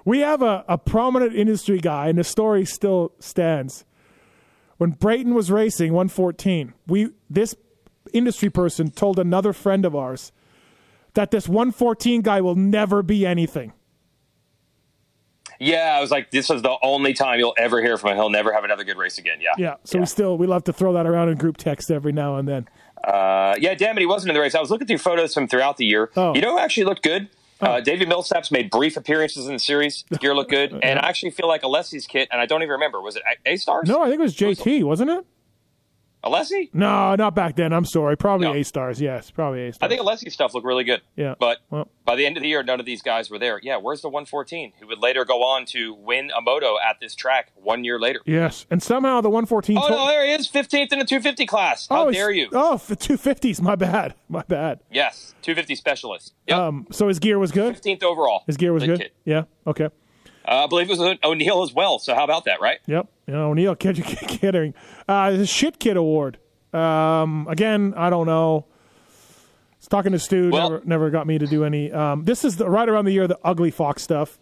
We have a prominent industry guy, and the story still stands. When Brayton was racing 114, this industry person told another friend of ours that this 114 guy will never be anything. Yeah, I was like, this is the only time you'll ever hear from him. He'll never have another good race again. Yeah. So we love to throw that around in group text every now and then. Yeah, damn it, he wasn't in the race. I was looking through photos from throughout the year. Oh. You know who actually looked good? David Millsaps made brief appearances in the series. The gear looked good. And I actually feel like Alessi's kit, and I don't even remember. Was it A-Stars? No, I think it was JT, wasn't it? Alessi? No, not back then. I'm sorry. Probably A-Stars. Yes, probably A-Stars. I think Alessi's stuff looked really good. Yeah. But by the end of the year, none of these guys were there. Yeah, where's the 114 who would later go on to win a moto at this track 1 year later? Yes, and somehow the 114... Oh, no, there he is, 15th in the 250 class. How dare you? Oh, for 250s. My bad. Yes, 250 specialist. Yep. So his gear was good? 15th overall. His gear was good? Kid. Yeah, okay. I believe it was O'Neill as well, so how about that, right? Yep. O'Neill, kidding. The Shit Kid award. Again, I don't know. I was talking to Stu, never got me to do any. This is right around the year of the Ugly Fox stuff.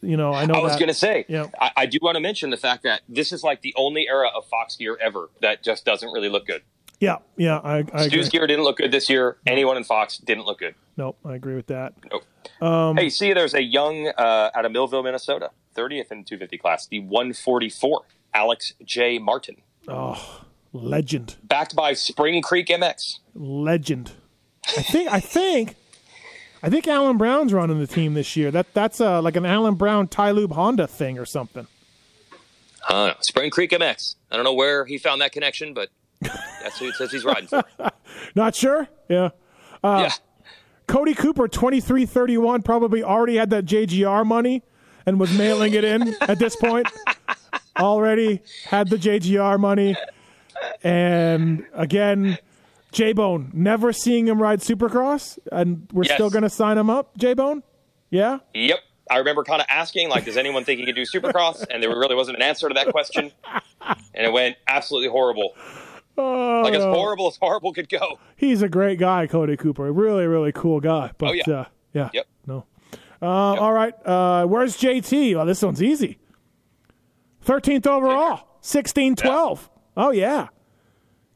You know, I know. I was going to say, I do want to mention the fact that this is like the only era of Fox gear ever that just doesn't really look good. Yeah, I Stu's agree. Gear didn't look good this year. Anyone in Fox didn't look good. Nope, I agree with that. Nope. Hey, see, there's a young out of Millville, Minnesota, 30th in the 250 class, the 144, Alex J. Martin. Oh, legend. Backed by Spring Creek MX. Legend. I think Alan Brown's running the team this year. That's like an Alan Brown Ty Lube Honda thing or something. Spring Creek MX. I don't know where he found that connection, but. That's who it says he's riding for. Not sure? Yeah. Cody Cooper, 2331, probably already had that JGR money and was mailing it in at this point. Already had the JGR money. And, again, J Bone, never seeing him ride Supercross, and we're still going to sign him up, J Bone? Yeah? Yep. I remember kind of asking, like, does anyone think he could do Supercross? And there really wasn't an answer to that question. And it went absolutely horrible. Oh, like as horrible could go. He's a great guy, Cody Cooper. Really, really cool guy. But all right. Where's JT? Oh, this one's easy. 13th overall, 16-12. Yeah. Oh yeah.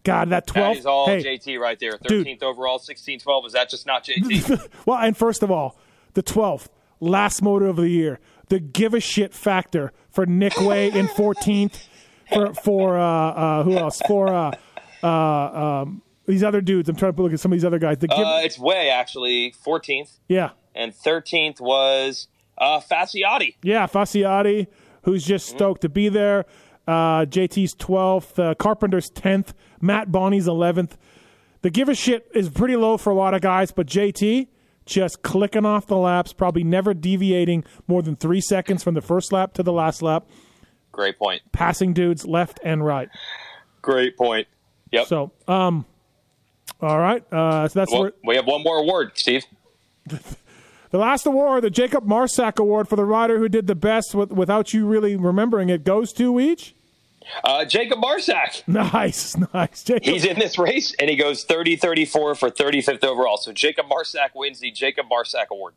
God, that 12. That is all JT right there. 13th overall, 16-12. Is that just not JT? Well, and first of all, the 12th, last motor of the year, the give a shit factor for Nick Way in 14th. For who else? For these other dudes. I'm trying to look at some of these other guys. It's Way, actually, 14th. Yeah. And 13th was Fasciotti. Yeah, Fasciotti, who's just stoked to be there. JT's 12th. Carpenter's 10th. Matt Bonney's 11th. The give a shit is pretty low for a lot of guys, but JT just clicking off the laps, probably never deviating more than 3 seconds from the first lap to the last lap. Great point. Passing dudes left and right. Great point. Yep. So, all right. So that's where we have one more award, Steve. The last award, the Jacob Marsack Award for the rider who did the best without you really remembering it, goes to Weege? Jacob Marsack. Nice. Jacob. He's in this race, and he goes 30-34 for 35th overall. So Jacob Marsack wins the Jacob Marsack Award.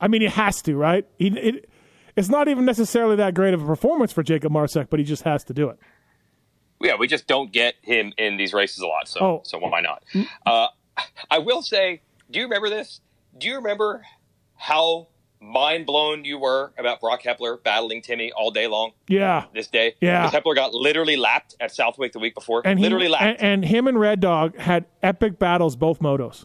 I mean, he has to, right? It's not even necessarily that great of a performance for Jacob Marsack, but he just has to do it. Yeah, we just don't get him in these races a lot, so why not? I will say, do you remember this? Do you remember how mind-blown you were about Brock Hepler battling Timmy all day long? Yeah. This day? Yeah. Because Hepler got literally lapped at Southwick the week before. And literally lapped. And him and Red Dog had epic battles both motos.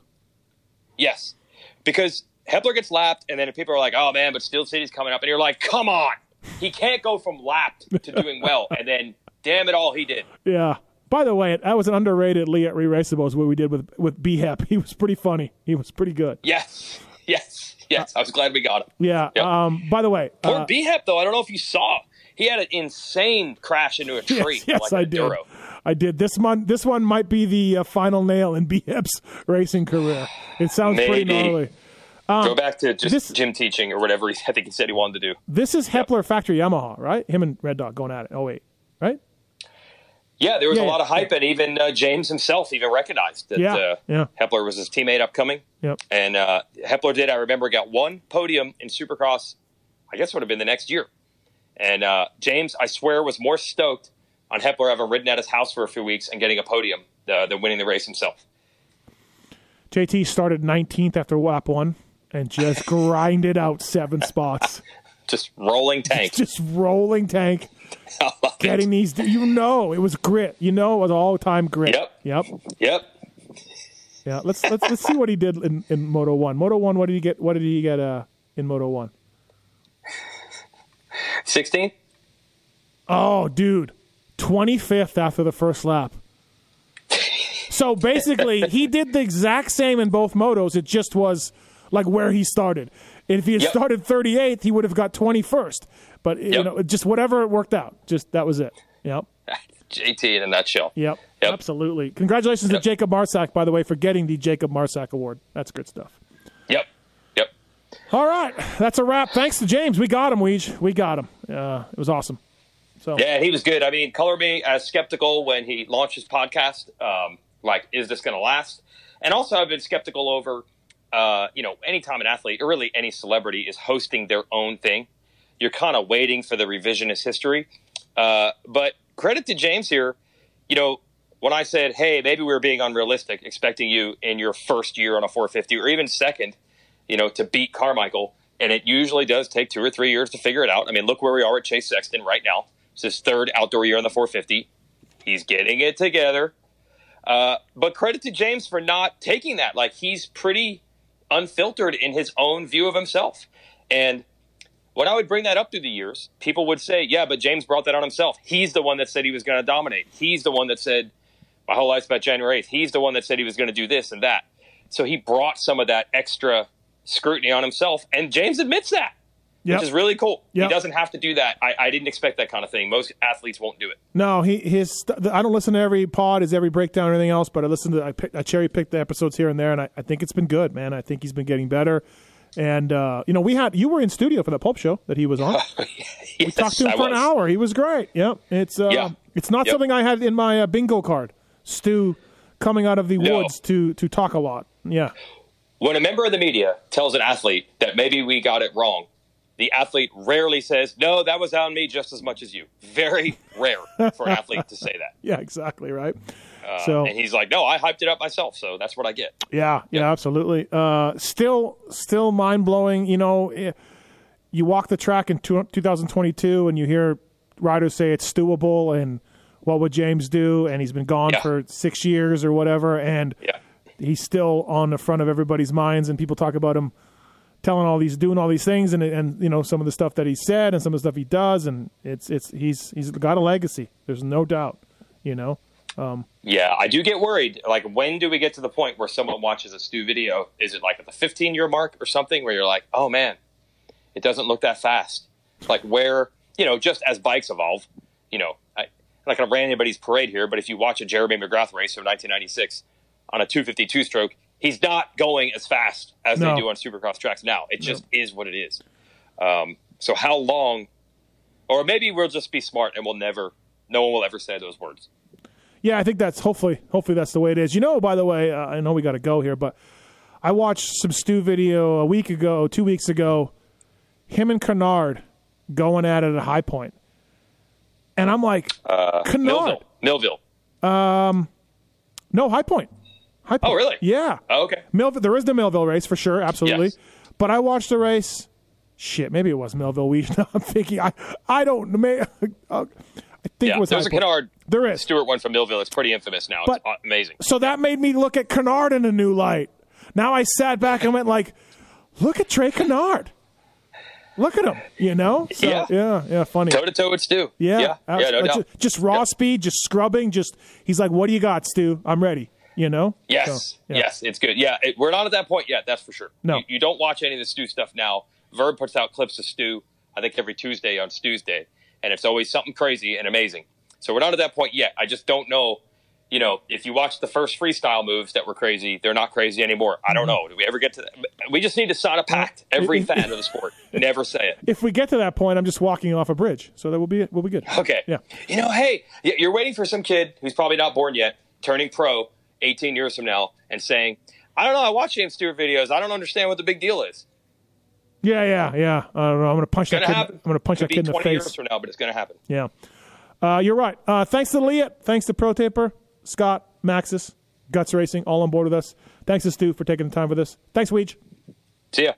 Yes, because Hepler gets lapped, and then people are like, oh, man, but Steel City's coming up. And you're like, come on. He can't go from lapped to doing well. And then, damn it all, he did. Yeah. By the way, that was an underrated Leatt re-raceable is what we did with BHEP. He was pretty funny. He was pretty good. Yes. Yes. Yes. I was glad we got him. Yeah. Yep. By the way. Poor BHEP, though. I don't know if you saw. He had an insane crash into a tree. Yes, like I did. Duro. I did. This one might be the final nail in BHEP's racing career. It sounds Maybe. Pretty gnarly. Go back to just gym teaching or whatever I think he said he wanted to do. This is Hepler Factory Yamaha, right? Him and Red Dog going at it. Oh, wait. Right? Yeah, there was a lot of hype, and even James himself even recognized that Hepler was his teammate upcoming. Yep. And Hepler did, I remember, got one podium in Supercross, I guess would have been the next year. And James, I swear, was more stoked on Hepler having ridden at his house for a few weeks and getting a podium than winning the race himself. JT started 19th after lap one and just grinded out 7 spots. Just rolling tank. Just rolling tank. Getting these, it was grit. It was all-time grit. Yep. Yeah, let's see what he did in Moto 1. Moto 1, what did he get? What did he get in Moto 1? 16. Oh, dude, 25th after the first lap. So basically, he did the exact same in both motos. It just was like where he started. If he had started 38th, he would have got 21st. But, just whatever it worked out. Just that was it. Yep. JT in a nutshell. Yep. Absolutely. Congratulations to Jacob Marsack, by the way, for getting the Jacob Marsack Award. That's good stuff. Yep. All right. That's a wrap. Thanks to James. We got him, Weege. We got him. It was awesome. So yeah, he was good. I mean, color me as skeptical when he launched his podcast. Is this going to last? And also I've been skeptical over, anytime an athlete or really any celebrity is hosting their own thing. You're kind of waiting for the revisionist history. But credit to James here. When I said, hey, maybe we were being unrealistic, expecting you in your first year on a 450 or even second, to beat Carmichael. And it usually does take 2 or 3 years to figure it out. I mean, look where we are at Chase Sexton right now. It's his 3rd outdoor year on the 450. He's getting it together. But credit to James for not taking that. He's pretty unfiltered in his own view of himself. And when I would bring that up through the years, people would say, yeah, but James brought that on himself. He's the one that said he was going to dominate. He's the one that said, my whole life's about January 8th. He's the one that said he was going to do this and that. So he brought some of that extra scrutiny on himself, and James admits that, which is really cool. He doesn't have to do that. I didn't expect that kind of thing. Most athletes won't do it. No, I don't listen to every pod, every breakdown, or anything else, but I cherry-picked the episodes here and there, and I think it's been good, man. I think he's been getting better. And, you were in studio for the Pulp Show that he was on. Yes, we talked to him for an hour. He was great. Yep. It's not something I had in my bingo card. Stu coming out of the woods to talk a lot. Yeah. When a member of the media tells an athlete that maybe we got it wrong, the athlete rarely says, no, that was on me just as much as you. Very rare for an athlete to say that. Yeah, exactly right. And he's like, no, I hyped it up myself, so that's what I get. Yeah, absolutely. Still mind-blowing. You walk the track in 2022 and you hear riders say it's stewable and what would James do? And he's been gone for 6 years or whatever, and he's still on the front of everybody's minds, and people talk about him doing all these things, and some of the stuff that he said and some of the stuff he does, and he's got a legacy. There's no doubt, I do get worried. When do we get to the point where someone watches a Stu video? Is it at the 15-year mark or something where you're like, oh, man, it doesn't look that fast? Just as bikes evolve, I'm not going to brand anybody's parade here, but if you watch a Jeremy McGrath race from 1996 on a 252 stroke, he's not going as fast as they do on Supercross tracks now. It just is what it is. So how long, or maybe we'll just be smart and no one will ever say those words. Yeah, I think that's hopefully that's the way it is. By the way, I know we got to go here, but I watched some Stu video 2 weeks ago, him and Kennard going at it at High Point. And I'm like, Kennard. Millville. No, High Point. Oh, really? Yeah. Oh, okay. Millville. There is the Millville race for sure. Absolutely. Yes. But I watched the race. Shit, maybe it was Millville. I'm thinking, I don't know. I think there's a Kennard. There is. Stewart one from Millville. It's pretty infamous now. It's amazing. So that made me look at Kennard in a new light. Now I sat back and went look at Trey Kennard. Look at him, you know? So, yeah, funny. Toe-to-toe with Stu. Yeah, no doubt. Just raw speed, just scrubbing, just he's like, what do you got, Stu? I'm ready, you know? Yes, yes, it's good. Yeah, we're not at that point yet, that's for sure. No. You don't watch any of the Stu stuff now. Verb puts out clips of Stu, I think, every Tuesday on Stu's Day, and it's always something crazy and amazing. So we're not at that point yet. I just don't know, you know, if you watch the first freestyle moves that were crazy, they're not crazy anymore. I don't know. Do we ever get to that? We just need to sign a pact, every fan of the sport. Never say it. If we get to that point, I'm just walking off a bridge. So that will be it. We'll be good. Okay. Yeah. You know, hey, you're waiting for some kid who's probably not born yet, turning pro 18 years from now and saying, I don't know, I watch James Stewart videos. I don't understand what the big deal is. Yeah. I don't know. I'm going to punch that kid. I'm going to punch that kid in the face. 20 years from now, but it's going to happen. Yeah. You're right. Thanks to Leatt. Thanks to ProTaper. Scott, Maxxis, Guts Racing, all on board with us. Thanks to Stu for taking the time with us. Thanks, Weege. See ya.